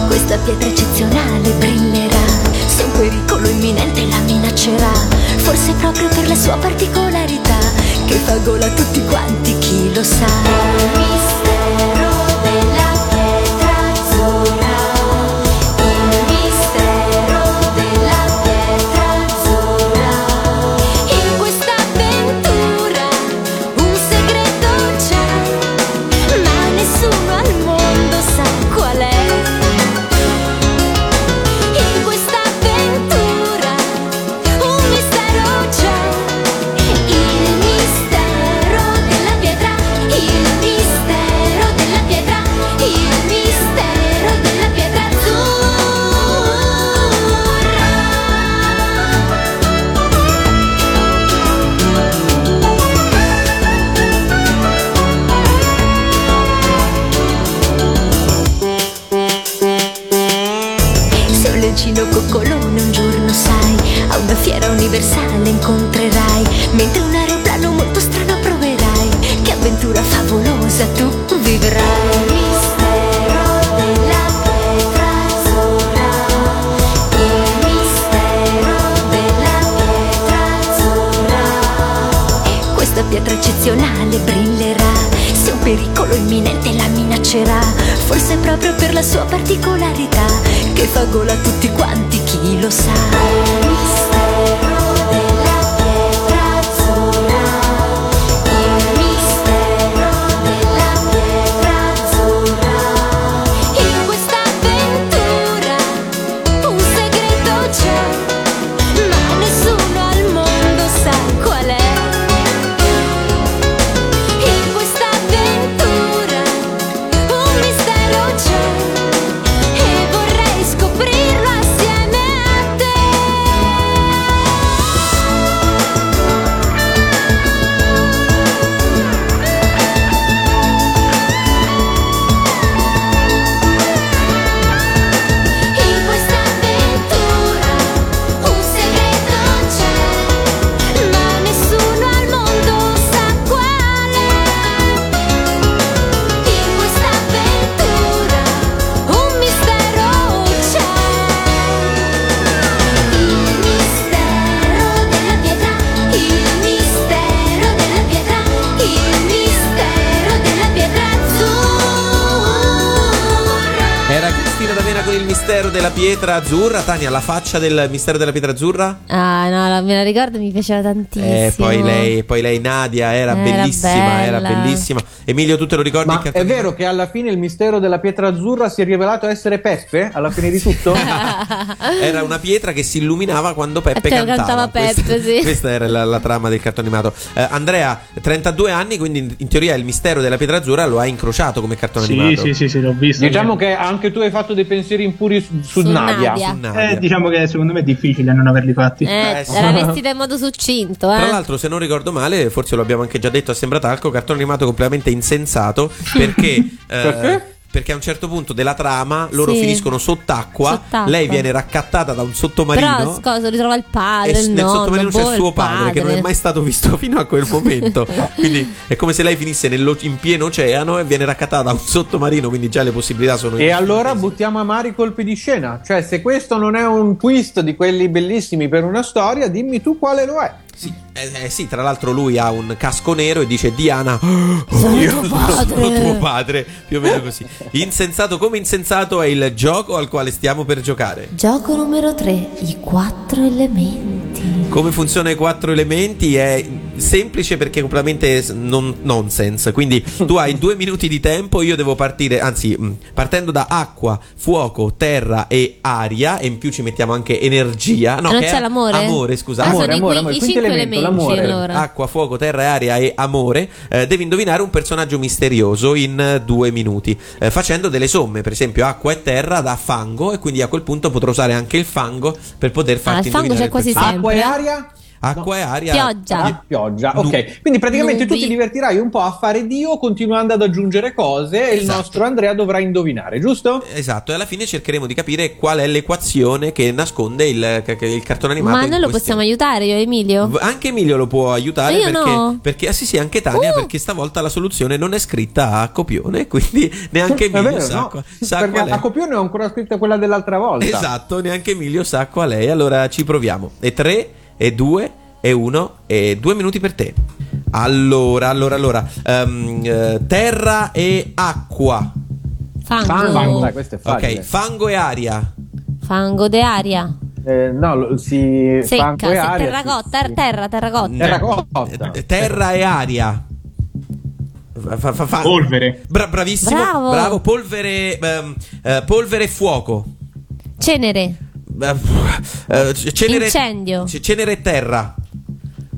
Questa pietra eccezionale brillerà. Se un pericolo imminente la minaccerà, forse proprio per la sua particolarità, che fa gola a tutti quanti, chi lo sa. È il mistero della Pietra Azzurra. Il mistero della Pietra Azzurra. In questa avventura un segreto c'è, ma nessuno al mondo sa qual è. In questa avventura un mistero c'è. Il mistero della pietra, il mistero. incontrerai, mentre un aeroplano molto strano proverai, che avventura favolosa tu vivrai. Pietra eccezionale brillerà, se un pericolo imminente la minaccerà, forse è proprio per la sua particolarità che fa gola a tutti quanti, chi lo sa. Il mistero della pietra azzurra, il mistero della pietra azzurra. In questa avventura un segreto c'è, ma nessuno al mondo sa qual è. Della pietra azzurra. Tania, la faccia del mistero della pietra azzurra? Ah no, me la ricordo, mi piaceva tantissimo. E eh, poi lei, poi lei Nadia era, era bellissima, bella. Era bellissima. Emilio, tu te lo ricordi? Ma che è vero che alla fine il mistero della pietra azzurra si è rivelato essere Peppe alla fine di tutto? Era una pietra che si illuminava quando Peppe cantava, cantava Peppe, questa, sì. Questa era la, la trama del cartone animato. eh, Andrea, trentadue anni, quindi in, in teoria il mistero della pietra azzurra lo hai incrociato come cartone sì, animato. Sì, sì, sì, l'ho visto. Diciamo che anche tu hai fatto dei pensieri impuri su, su, su Nadia, Nadia. Su Nadia. Eh, diciamo che secondo me è difficile non averli fatti. Eh, eh, sì. Era vestita in modo succinto, eh. Tra l'altro, se non ricordo male, forse lo abbiamo anche già detto a Sembratalco, cartone animato completamente insensato, perché eh, perché? Perché a un certo punto della trama loro sì. finiscono sott'acqua, sott'acqua, lei viene raccattata da un sottomarino. Però scusa, ritrova il padre, il nonno, nel sottomarino boh, c'è il suo padre, padre che non è mai stato visto fino a quel momento. Quindi è come se lei finisse in pieno oceano e viene raccattata da un sottomarino, quindi già le possibilità sono. E allora buttiamo a mare i colpi di scena, cioè se questo non è un twist di quelli bellissimi per una storia, dimmi tu quale lo è. Sì, eh, eh, sì, tra l'altro lui ha un casco nero e dice Diana, oh, sono io padre. Sono tuo padre, più o meno così. Insensato come insensato è il gioco al quale stiamo per giocare. Gioco numero tre, i quattro elementi. Come funziona i quattro elementi? È semplice perché è completamente non- nonsense. Quindi tu hai due minuti di tempo, io devo partire, anzi partendo da acqua, fuoco, terra e aria, e in più ci mettiamo anche energia. No, non c'è è l'amore? Amore, scusa. Ah, amore, amore, amore. Elemento, l'amore, allora. Acqua, fuoco, terra, aria e amore. eh, Devi indovinare un personaggio misterioso in due minuti, eh, facendo delle somme. Per esempio acqua e terra da fango, e quindi a quel punto potrò usare anche il fango per poter farti ah, indovinare il fango c'è il quasi sempre. Acqua e aria? Acqua no. e aria. Pioggia. E pioggia, ok. Quindi praticamente Nubi. Tu ti divertirai un po' a fare Dio continuando ad aggiungere cose, esatto. E il nostro Andrea dovrà indovinare, giusto? Esatto, e alla fine cercheremo di capire qual è l'equazione che nasconde il, il cartone animato. Ma noi lo possiamo aiutare, io e Emilio? Anche Emilio lo può aiutare, io perché, no. perché ah sì sì, anche Tania, uh. perché stavolta la soluzione non è scritta a copione, quindi neanche Emilio vero, sa, no. sa perché qual è. A copione ho ancora scritta quella dell'altra volta. Esatto, neanche Emilio sa qual è. Allora ci proviamo. E tre, e due, e uno, e due minuti per te. Allora, allora, allora um, eh, terra e acqua. Fango, fango. Questo è facile. Ok, fango e aria. Fango de aria. Eh, no, si secca, fango se e aria, terracotta, si, si. terra, terracotta. Terracotta. Eh, terra e aria. Fa, fa, fa. Polvere. Bra- bravissimo. Bravo. Bravo. Polvere, ehm, eh, polvere e fuoco. Cenere. Uh, cenere, incendio. Cenere e terra.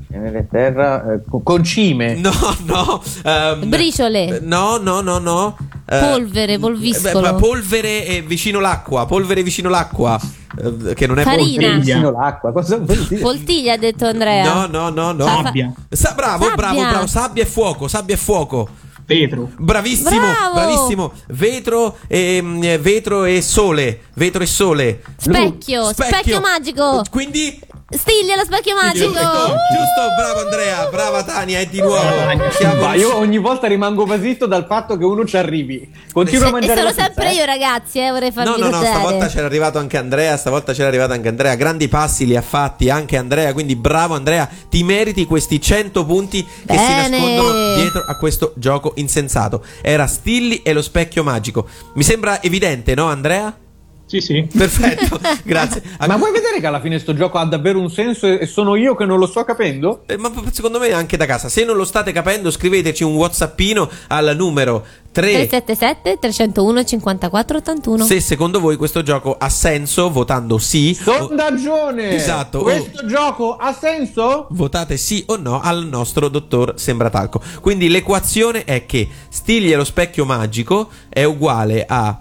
Cenere terra, eh, concime. No, no. Um, Briciole. No, no, no, no. Uh, polvere, polviscolo. Eh, polvere eh, vicino l'acqua. Polvere vicino l'acqua. Eh, che non è polvere vicino l'acqua. Cosa vuol dire? Poltiglia, ha detto Andrea. No, no, no, no. Sabbia. Sa- bravo, sabbia. bravo, bravo. Sabbia e fuoco. Sabbia e fuoco. Vetro. Bravissimo, bravo. bravissimo. Vetro e, vetro e sole. Vetro e sole. Specchio, specchio, specchio magico. Quindi Stilly e lo specchio magico. Giusto, giusto, bravo Andrea, brava Tania, è di nuovo. Siamo... Io ogni volta rimango basito dal fatto che uno ci arrivi. Continuo a mangiare. E sono sempre io, ragazzi, eh, vorrei farvi no, no, no, stavolta c'era arrivato anche Andrea, stavolta c'era arrivato anche Andrea. Grandi passi li ha fatti anche Andrea, quindi bravo Andrea, ti meriti questi cento punti che Bene. si nascondono dietro a questo gioco insensato. Era Stilly e lo specchio magico. Mi sembra evidente, no Andrea? Sì, sì. Perfetto, grazie. Ac- ma vuoi vedere che alla fine sto gioco ha davvero un senso e sono io che non lo sto capendo? Eh, ma secondo me anche da casa. Se non lo state capendo, scriveteci un WhatsAppino al numero tre sette sette tre zero uno cinque quattro otto uno. Se secondo voi questo gioco ha senso, votando sì. Sondaggione! O... Esatto. Questo o... gioco ha senso? Votate sì o no al nostro dottor Sembratalco. Quindi l'equazione è che Stilly e lo specchio magico è uguale a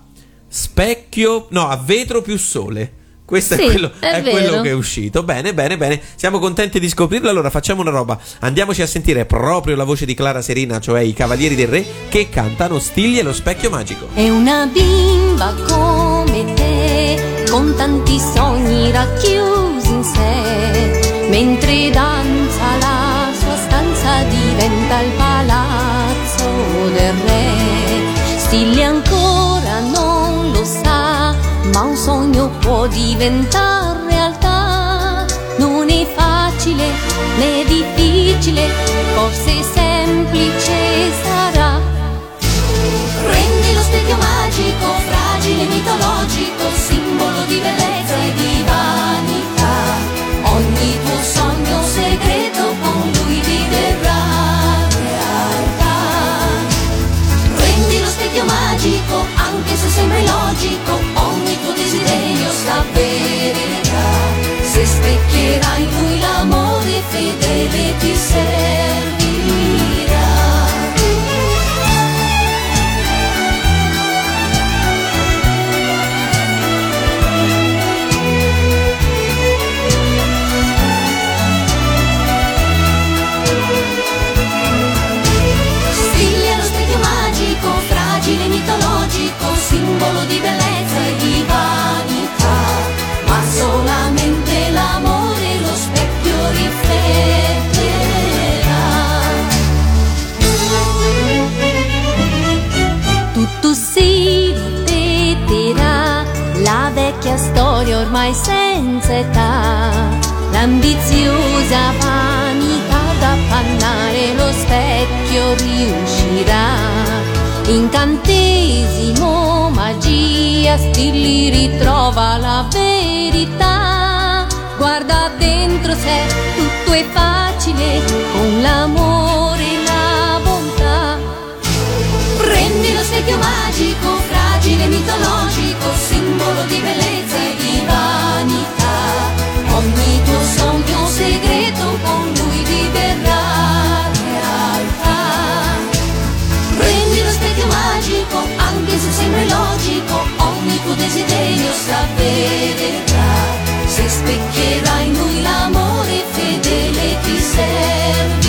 specchio, no, a vetro più sole. Questo sì, è, quello, è, è quello che è uscito. Bene, bene, bene. Siamo contenti di scoprirlo. Allora facciamo una roba. Andiamoci a sentire proprio la voce di Clara Serina, cioè i Cavalieri del Re, che cantano Stilly e lo specchio magico. È una bimba come te, con tanti sogni racchiusi in sé. Mentre danza la sua stanza diventa il palazzo del re. Stilly ancora non sa, ma un sogno può diventare realtà. Non è facile né difficile, forse semplice sarà. Prendi lo specchio magico, fragile e mitologico, simbolo di bellezza e di vanità. Ogni tuo sogno segreto con lui diverrà realtà. Prendi lo specchio magico, anche se sembra illogico, ogni tuo desiderio s'avvererà. Se specchierà in lui l'amore fedele ti servirà. Stilly allo specchio magico, fragile mitologico, simbolo di bellezza e di vanità, ma solamente l'amore lo specchio rifletterà. Tutto si ripeterà, la vecchia storia ormai senza età, l'ambiziosa vanità ad affannare lo specchio riuscirà. Incantesimo, magia, Stilly ritrova la verità. Guarda dentro sé, tutto è facile, con l'amore e la bontà. Prendi lo specchio magico, fragile e mitologico, simbolo di bellezza e di vanità. Ogni tuo sogno segreto con lui diverrà realtà. Prendi lo specchio magico, anche se sembra illogico, ogni tuo desiderio s'avvererà. Se specchierà in lui l'amore fedele ti servirà.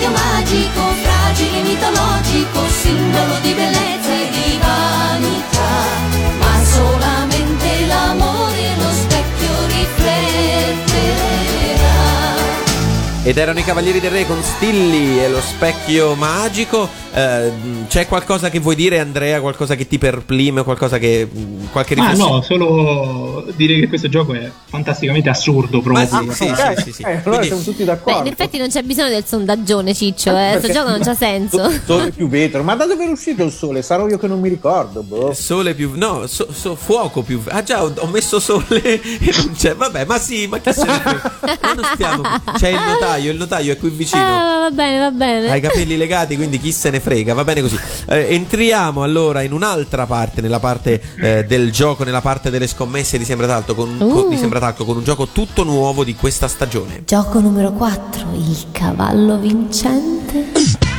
Magico, fragile, mitologico, simbolo di bellezza e di vanità, ma solamente l'amore lo specchio rifletterà. Ed erano i Cavalieri del Re con Stilly e lo specchio magico. Eh, c'è qualcosa che vuoi dire, Andrea? Qualcosa che ti perplime? Qualcosa che... qualche riflessione? Ah no, solo dire che questo gioco è fantasticamente assurdo proprio. Ma sì, ah, sì, eh, sì, sì, sì. Eh, allora quindi... siamo tutti d'accordo. Beh, in effetti non c'è bisogno del sondaggione, Ciccio, eh. Questo gioco non c'ha senso. Sole più vetro. Ma da dove è uscito il sole? Sarò io che non mi ricordo, boh. Sole più... No, so, so, fuoco più... Ah già, ho, ho messo sole e non c'è. Vabbè, ma sì, ma chi se ne frega? Ma non stiamo... C'è il notaio, il notaio è qui vicino. Ah, va bene, va bene. Ha i capelli legati, quindi chi se ne frega, va bene così. Eh, entriamo allora in un'altra parte, nella parte eh, del gioco, nella parte delle scommesse di Sembratalco con, uh. con, di Sembratalco con un gioco tutto nuovo di questa stagione. Gioco numero quattro, il cavallo vincente.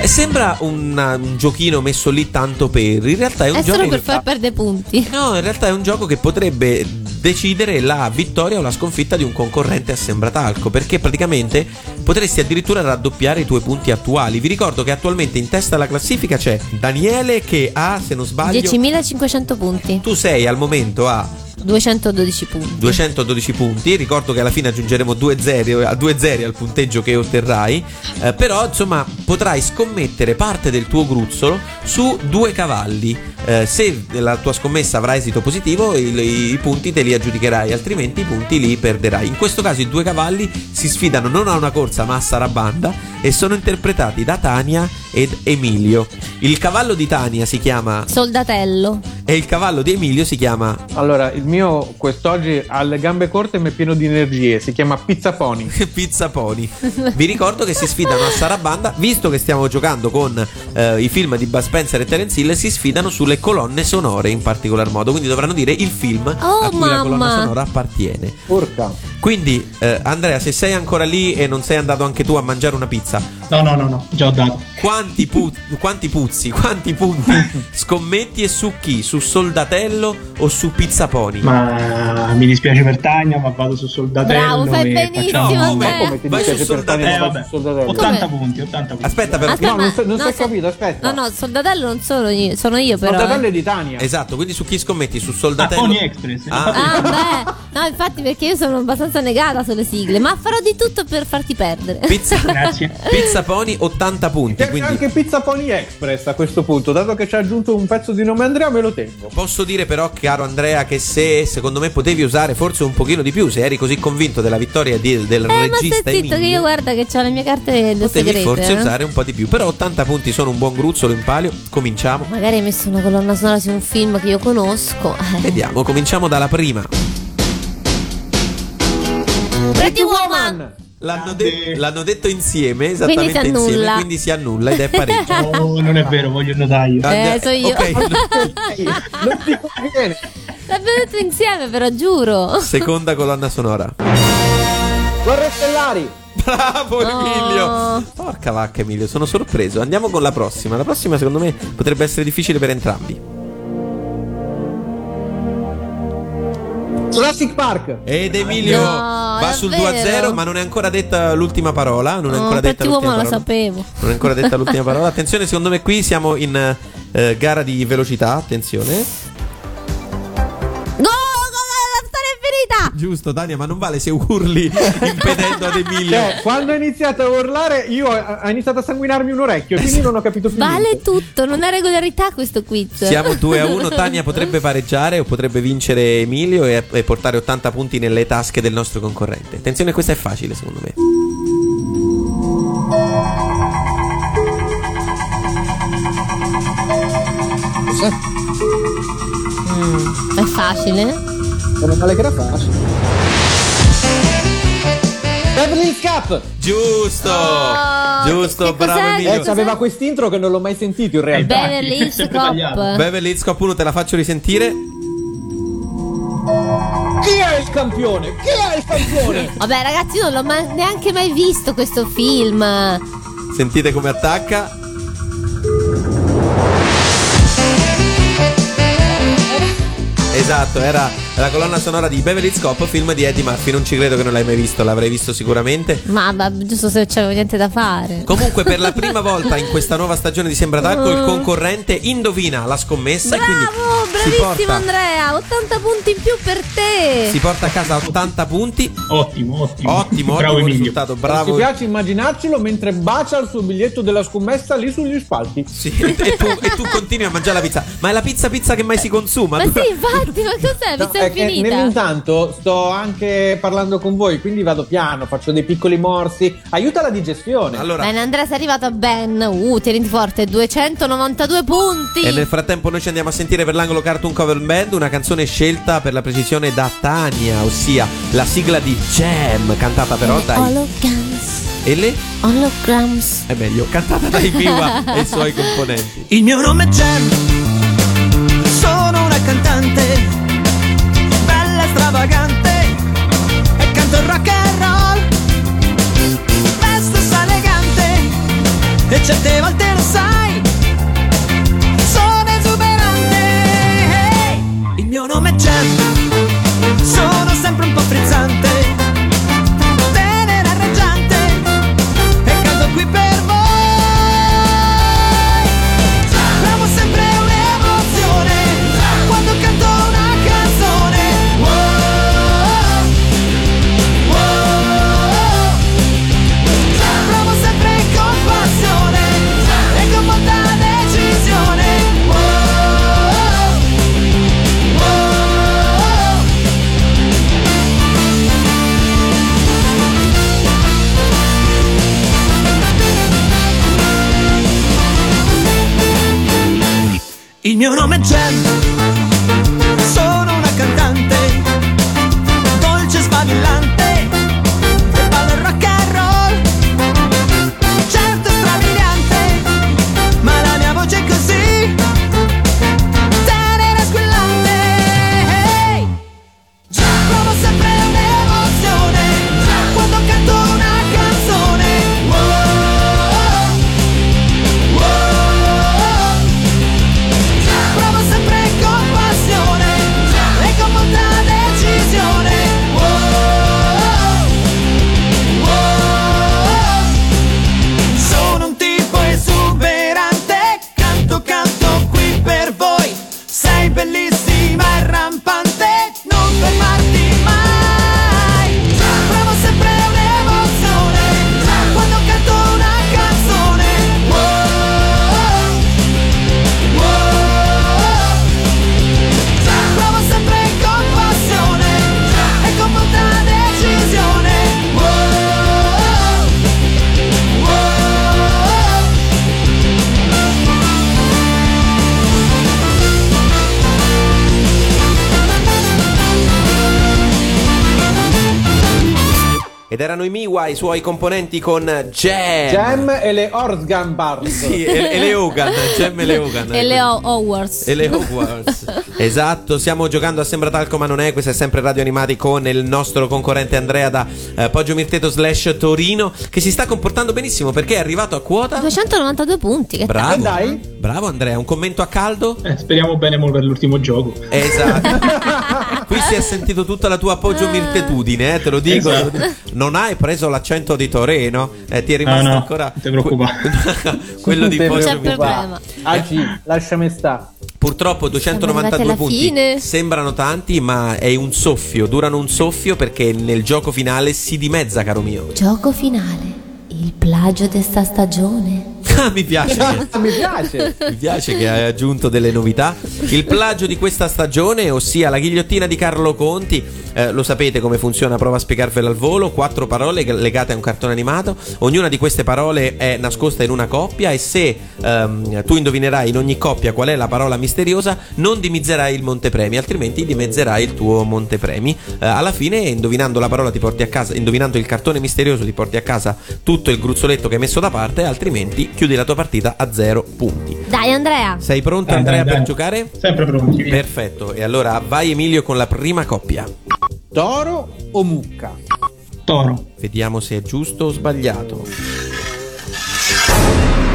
Sembra un, un giochino messo lì tanto per, in realtà è un è gioco solo per far perdere punti. No, in realtà è un gioco che potrebbe decidere la vittoria o la sconfitta di un concorrente a sembratalco, perché praticamente potresti addirittura raddoppiare i tuoi punti attuali. Vi ricordo che attualmente in testa alla classifica c'è Daniele che ha, se non sbaglio, diecimilacinquecento punti. Tu sei al momento a duecentododici punti. duecentododici punti. Ricordo che alla fine aggiungeremo due zeri al punteggio che otterrai, eh, però insomma potrai scommettere parte del tuo gruzzolo su due cavalli. Eh, se la tua scommessa avrà esito positivo, i, i punti te li aggiudicherai, altrimenti i punti li perderai. In questo caso i due cavalli si sfidano non a una corsa ma a sarabanda, e sono interpretati da Tania ed Emilio. Il cavallo di Tania si chiama Soldatello e il cavallo di Emilio si chiama... Allora, il mio quest'oggi ha le gambe corte ma è pieno di energie, si chiama Pizza Pony. Pizza Pony. Vi ricordo che si sfidano a sarabanda, visto che stiamo giocando con eh, i film di Bud Spencer e Terence Hill, si sfidano sulle colonne sonore in particolar modo, quindi dovranno dire il film oh, a cui mamma. la colonna sonora appartiene. Porca. Quindi eh, Andrea, se sei ancora lì e non sei andato anche tu a mangiare una pizza... No, no, no, no, già ho dato. Quanti, pu- quanti puzzi, quanti punti scommetti e su chi? Su Soldatello o su Pizza Pony? Ma mi dispiace per Tania, ma vado su Soldatello. Bravo, fai benissimo. No, come ti vai su Soldatello, eh, Soldatello. ottanta punti, ottanta punti. Aspetta, però aspetta, no, non, so, non no, si è so, capito, aspetta. No, no, Soldatello non sono io, sono io però. Soldatello è di Tania. Esatto, quindi su chi scommetti? Su Soldatello. Ah, Pony Express. Ah, ah beh. No, infatti perché io sono abbastanza negata sulle sigle, ma farò di tutto per farti perdere. Pizza. Grazie. Pizza Pony ottanta punti, quindi anche Pizza Pony Express a questo punto, dato che ci ha aggiunto un pezzo di nome Andrea, me lo tengo. Posso dire però, caro Andrea, che se secondo me potevi usare forse un pochino di più, se eri così convinto della vittoria di, del eh, regista Emilio. Ma stai che io guarda che c'ho le mie carte del potevi segrete, forse eh? usare un po' di più, però ottanta punti sono un buon gruzzolo in palio. Cominciamo. Magari hai messo una colonna sonora su un film che io conosco. Vediamo, cominciamo dalla prima. Pretty Woman. L'hanno, de- l'hanno detto insieme, esattamente quindi insieme, quindi si annulla ed è pareggio. Oh, non è vero, voglio il notaio. Eh, so io. Okay. Non ti conviene. L'abbiamo detto insieme, però giuro. Seconda colonna sonora. Guerre stellari. Bravo oh. Emilio. Porca vacca Emilio, sono sorpreso. Andiamo con la prossima. La prossima secondo me potrebbe essere difficile per entrambi. Jurassic Park. Ed Emilio no, va sul due a zero, ma non è ancora detta l'ultima parola. Non è ancora oh, detta l'ultima parola. Lo sapevo. Non è ancora detta l'ultima parola. Attenzione, secondo me qui siamo in eh, gara di velocità. Attenzione. No, la storia è finita. Giusto, Tania, ma non vale se urli impedendo ad Emilio. Cioè, quando ho iniziato a urlare, io ho iniziato a sanguinarmi un orecchio, quindi non ho capito più. Vale niente. Tutto, non è regolarità questo quiz. Siamo due a uno, Tania potrebbe pareggiare o potrebbe vincere Emilio e, e portare ottanta punti nelle tasche del nostro concorrente. Attenzione, questa è facile secondo me. Cos'è? Mm, è facile? Non male che era facile. Beverly Cup! Giusto! Oh, giusto, bravo Emilio. Eh, aveva quest'intro che non l'ho mai sentito in realtà. Beverly Hills Cop. Beverly Hills Cop uno, te la faccio risentire. Chi è il campione? Chi è il campione? Vabbè ragazzi, non l'ho ma- neanche mai visto questo film. Sentite come attacca. Esatto, era la colonna sonora di Beverly Hills Cop, film di Eddie Murphy. Non ci credo che non l'hai mai visto, l'avrei visto sicuramente. Ma, ma giusto se c'avevo niente da fare. Comunque per la prima volta in questa nuova stagione di Sembratacco uh. il concorrente indovina la scommessa. Bravo, quindi bravissimo Andrea, ottanta punti in più per te. Si porta a casa ottanta punti. Ottimo, ottimo. Ottimo, bravo ottimo risultato, bravo. Mi piace immaginarcelo mentre bacia il suo biglietto della scommessa lì sugli spalti. Sì, e tu, e tu continui a mangiare la pizza. Ma è la pizza pizza che mai si consuma. Ma sì, infatti. Ma cos'è? No, è finita. Nell'intanto sto anche parlando con voi, quindi vado piano, faccio dei piccoli morsi, aiuta la digestione. Allora, bene Andrea, sei arrivato a ben uh, tieni forte, duecentonovantadue punti. E nel frattempo noi ci andiamo a sentire per l'angolo Cartoon Cover Band una canzone scelta per la precisione da Tania, ossia la sigla di Jem, cantata però dai Holograms. E le Holograms è meglio, cantata dai Viva e i suoi componenti. Il mio nome è Jem, sono una cantante, bella stravagante, e canto il rock and roll, vesto elegante, e certe volte lo sai, sono esuberante, hey! Il mio nome è Jem. Il mio nome è Jem, sono una cantante, dolce e sbavillante, e ballo il rock and roll, certo strabiliante, ma la mia voce è così, tenera e squillante. Hey! Jem, provo sempre un'emozione, Jem, quando canto una canzone. Wow! Ed erano i Miwa, i suoi componenti, con Jem Jem e le Horgambars. Sì, e, e le Hogan Jem e le Hogan E le Howards E le Howards Esatto, stiamo giocando a Sembra Talco ma non è. Questo è sempre Radio Animati con il nostro concorrente Andrea da eh, Poggio Mirteto slash Torino, che si sta comportando benissimo perché è arrivato a quota duecentonovantadue punti. Che bravo, dai. Bravo Andrea, un commento a caldo. eh, Speriamo bene mo per l'ultimo gioco. Esatto. Qui si è sentito tutta la tua Poggio Mirtetudine, eh, te lo dico. Esatto. Non hai preso l'accento di Torino, eh, ti è rimasto ah, no. ancora non ti preoccupare. Quello di Poggio Mirteto. Ah, sì, lasciami stare. Purtroppo duecentonovantadue punti fine. Sembrano tanti, ma è un soffio, durano un soffio, perché nel gioco finale si dimezza, caro mio. Gioco finale, il plagio di sta stagione. Ah, mi piace. mi piace Mi piace che hai aggiunto delle novità. Il plagio di questa stagione, ossia la ghigliottina di Carlo Conti. Eh, lo sapete come funziona, provo a spiegarvelo al volo. Quattro parole legate a un cartone animato. Ognuna di queste parole è nascosta in una coppia, e se ehm, tu indovinerai in ogni coppia qual è la parola misteriosa, non dimezzerai il montepremi, altrimenti dimezzerai il tuo montepremi. Eh, alla fine, indovinando la parola ti porti a casa, indovinando il cartone misterioso ti porti a casa tutto il gruzzoletto che hai messo da parte, altrimenti chiudi la tua partita a zero punti. Dai Andrea, sei pronto, dai, Andrea, dai, per dai. giocare? Sempre pronti. Perfetto, e allora vai Emilio con la prima coppia. Toro o mucca? Toro. Vediamo se è giusto o sbagliato.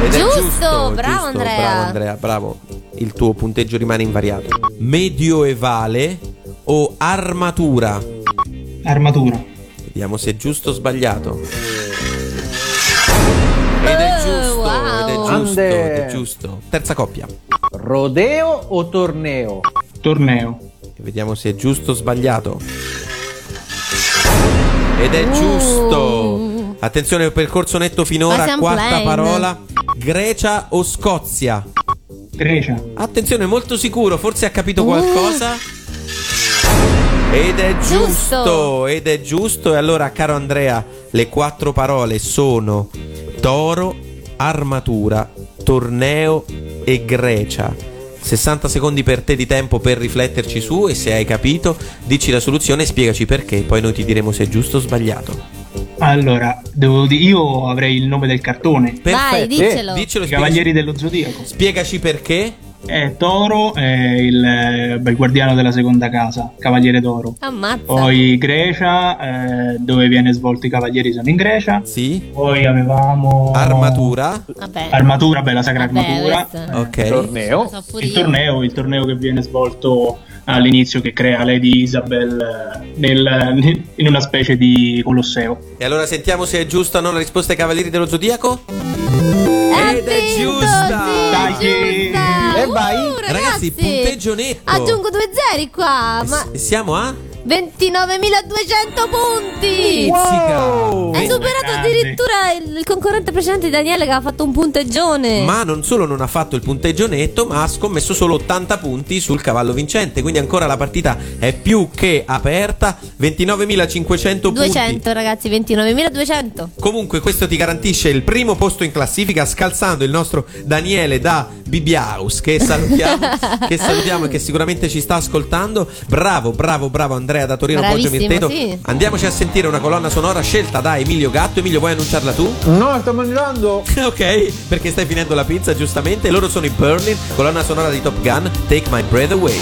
Ed giusto, è giusto, bravo, giusto, Andrea. Bravo Andrea, bravo. Il tuo punteggio rimane invariato. Medioevale o armatura? Armatura. Vediamo se è giusto o sbagliato. Ed è giusto, wow. ed è giusto, ed è giusto. Terza coppia. Rodeo o torneo? Torneo. Vediamo se è giusto o sbagliato. Ed è giusto. Attenzione, percorso netto finora. Quarta parola. Grecia o Scozia? Grecia. Attenzione, molto sicuro, forse ha capito qualcosa. Ed è giusto, giusto. Ed è giusto. E allora, caro Andrea, le quattro parole sono toro, armatura, torneo e Grecia. sessanta secondi per te di tempo per rifletterci su, e se hai capito dici la soluzione e spiegaci perché, poi noi ti diremo se è giusto o sbagliato. Allora, devo dire, io avrei il nome del cartone. Perfetto. Vai, diccelo. Diccelo, I Cavalieri dello Zodiaco. Spiegaci perché. Eh, Toro è il, beh, il guardiano della seconda casa, Cavaliere d'Oro. Ammazza. Poi Grecia, eh, dove viene svolto i Cavalieri sono in Grecia. Sì. Poi avevamo armatura. Vabbè. Armatura, beh, la sacra Vabbè, armatura. Eh, ok. Torneo. Il torneo, il torneo che viene svolto all'inizio, che crea Lady Isabel nel, nel, in una specie di Colosseo. E allora sentiamo se è giusta o no la risposta ai Cavalieri dello Zodiaco. Ed vinto, è giusta. Dai, sì, e uh, vai ragazzi, ragazzi, punteggio netto. Aggiungo due zeri qua, ma S- siamo a ventinovemiladuecento punti. Wow. È superato addirittura il concorrente precedente Daniele, che ha fatto un punteggione. Ma non solo non ha fatto il punteggio netto, ma ha scommesso solo ottanta punti sul cavallo vincente. Quindi ancora la partita è più che aperta. ventinovemilacinquecento punti. duecento ragazzi, ventinovemiladuecento. Comunque questo ti garantisce il primo posto in classifica, scalzando il nostro Daniele da Bibiarus, che salutiamo, che salutiamo e che sicuramente ci sta ascoltando. Bravo, bravo, bravo Andrea da Torino, Poggio Mirteto. Sì. Andiamoci a sentire una colonna sonora scelta da Emilio Gatto. Emilio, vuoi annunciarla tu? No, sto mangiando. Ok, perché stai finendo la pizza, giustamente. Loro sono i Burning, colonna sonora di Top Gun, Take My Breath Away.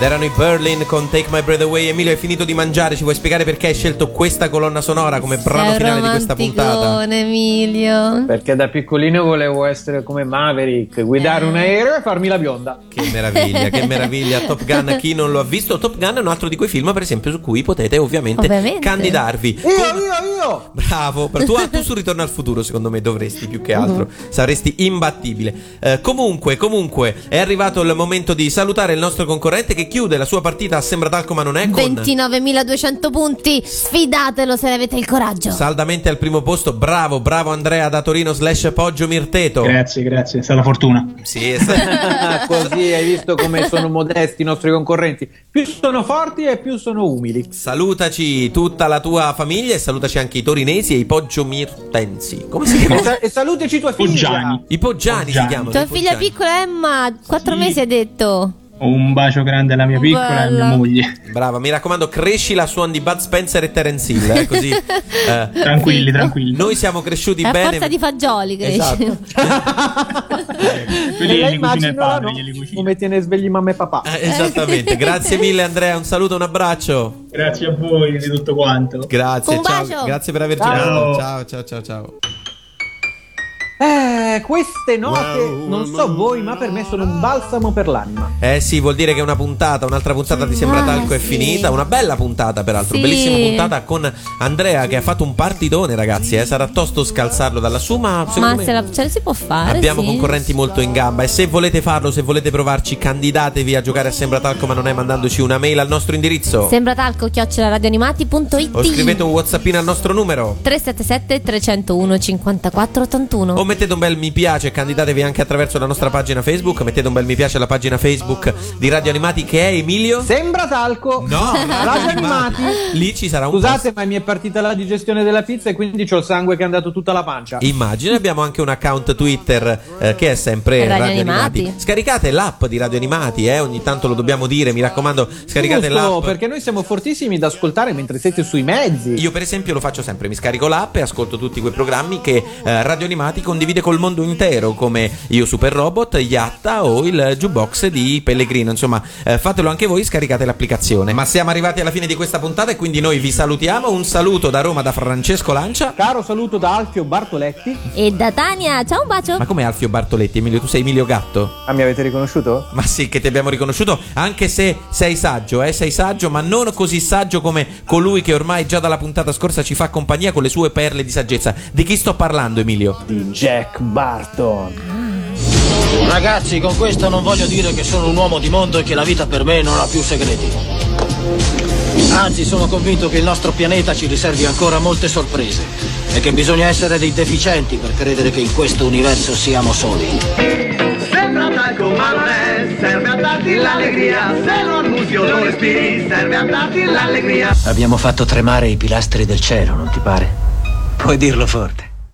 Erano i Berlin con Take My Breath Away. Emilio, hai finito di mangiare, ci vuoi spiegare perché hai scelto questa colonna sonora come brano finale di questa puntata? Emilio, perché da piccolino volevo essere come Maverick, guidare eh. un aereo e farmi la bionda. Che meraviglia, che meraviglia. Top Gun, chi non lo ha visto, Top Gun è un altro di quei film per esempio su cui potete ovviamente, ovviamente. candidarvi. Io, io, io bravo, tu, tu su Ritorno al Futuro secondo me dovresti, più che altro mm-hmm. saresti imbattibile. eh, comunque, comunque è arrivato il momento di salutare il nostro concorrente che che chiude la sua partita a sembra talco ma non è con ventinovemiladuecento punti. Sfidatelo se ne avete il coraggio. Saldamente al primo posto. Bravo, bravo Andrea da Torino slash Poggio Mirteto. Grazie, grazie, è stata fortuna. Sì, è stata... Così hai visto come sono modesti i nostri concorrenti. Più sono forti e più sono umili. Salutaci tutta la tua famiglia e salutaci anche i torinesi e i Poggio Mirtensi. Come si chiama? E, sa- e salutaci tua figlia Poggiani. I Poggiani, Poggiani si chiamano. Tua figlia piccola Emma, quattro sì. mesi hai detto. Un bacio grande alla mia piccola Bella. e a mia moglie. Brava, mi raccomando, crescila su suon di Bud Spencer e Terence Hill, eh, così eh. Tranquilli, tranquilli. Noi siamo cresciuti è bene. A forza di fagioli cresci. Come tiene svegli mamma e papà. Eh, esattamente. Grazie mille Andrea, un saluto, un abbraccio. Grazie a voi di tutto quanto. Grazie, un ciao. Bacio. Grazie per averci dato. Ciao, ciao, ciao, ciao. Eh, queste note, non so voi, ma per me sono un balsamo per l'anima. Eh sì, vuol dire che una puntata, un'altra puntata di Sembra Talco ah, è sì. finita. Una bella puntata peraltro, sì. bellissima puntata con Andrea che ha fatto un partitone ragazzi, eh. sarà tosto scalzarlo dalla su, ma secondo ma me se la, ce la si può fare. Abbiamo sì. concorrenti molto in gamba e se volete farlo, se volete provarci, candidatevi a giocare a Sembra Talco ma non è mandandoci una mail al nostro indirizzo sembratalco chiocciola radioanimati punto it o scrivete un whatsappino al nostro numero tre sette sette tre zero uno cinque quattro otto uno o mettete un bel mi piace, candidatevi anche attraverso la nostra pagina Facebook, mettete un bel mi piace alla pagina Facebook di Radio Animati che è Emilio Sembra Talco. No, Radio Animati. Lì ci sarà un Scusate, post- ma mi è partita la digestione della pizza e quindi c'ho il sangue che è andato tutta la pancia. Immagino, abbiamo anche un account Twitter eh, che è sempre Radio, Radio Animati. Animati. Scaricate l'app di Radio Animati, eh, ogni tanto lo dobbiamo dire, mi raccomando, scaricate Giusto, l'app perché noi siamo fortissimi da ascoltare mentre siete sui mezzi. Io per esempio lo faccio sempre, mi scarico l'app e ascolto tutti quei programmi che eh, Radio Animati condivide col mondo intero, come Io Super Robot, Yatta o il jukebox di Pellegrino. Insomma, eh, fatelo anche voi, scaricate l'applicazione. Ma siamo arrivati alla fine di questa puntata e quindi noi vi salutiamo. Un saluto da Roma da Francesco Lancia. Caro saluto da Alfio Bartoletti e da Tania. Ciao, un bacio. Ma come Alfio Bartoletti? Emilio, tu sei Emilio Gatto? Ah, mi avete riconosciuto? Ma sì, che ti abbiamo riconosciuto, anche se sei saggio, eh, sei saggio, ma non così saggio come colui che ormai già dalla puntata scorsa ci fa compagnia con le sue perle di saggezza. Di chi sto parlando, Emilio? Di Jack Barton. Ragazzi, con questo non voglio dire che sono un uomo di mondo e che la vita per me non ha più segreti. Anzi, sono convinto che il nostro pianeta ci riservi ancora molte sorprese e che bisogna essere dei deficienti per credere che in questo universo siamo soli. Sembra talco ma non è, serve a darti l'allegria, se lo annusi o lo respiri, serve a darti l'allegria. Abbiamo fatto tremare i pilastri del cielo, non ti pare? Puoi dirlo forte.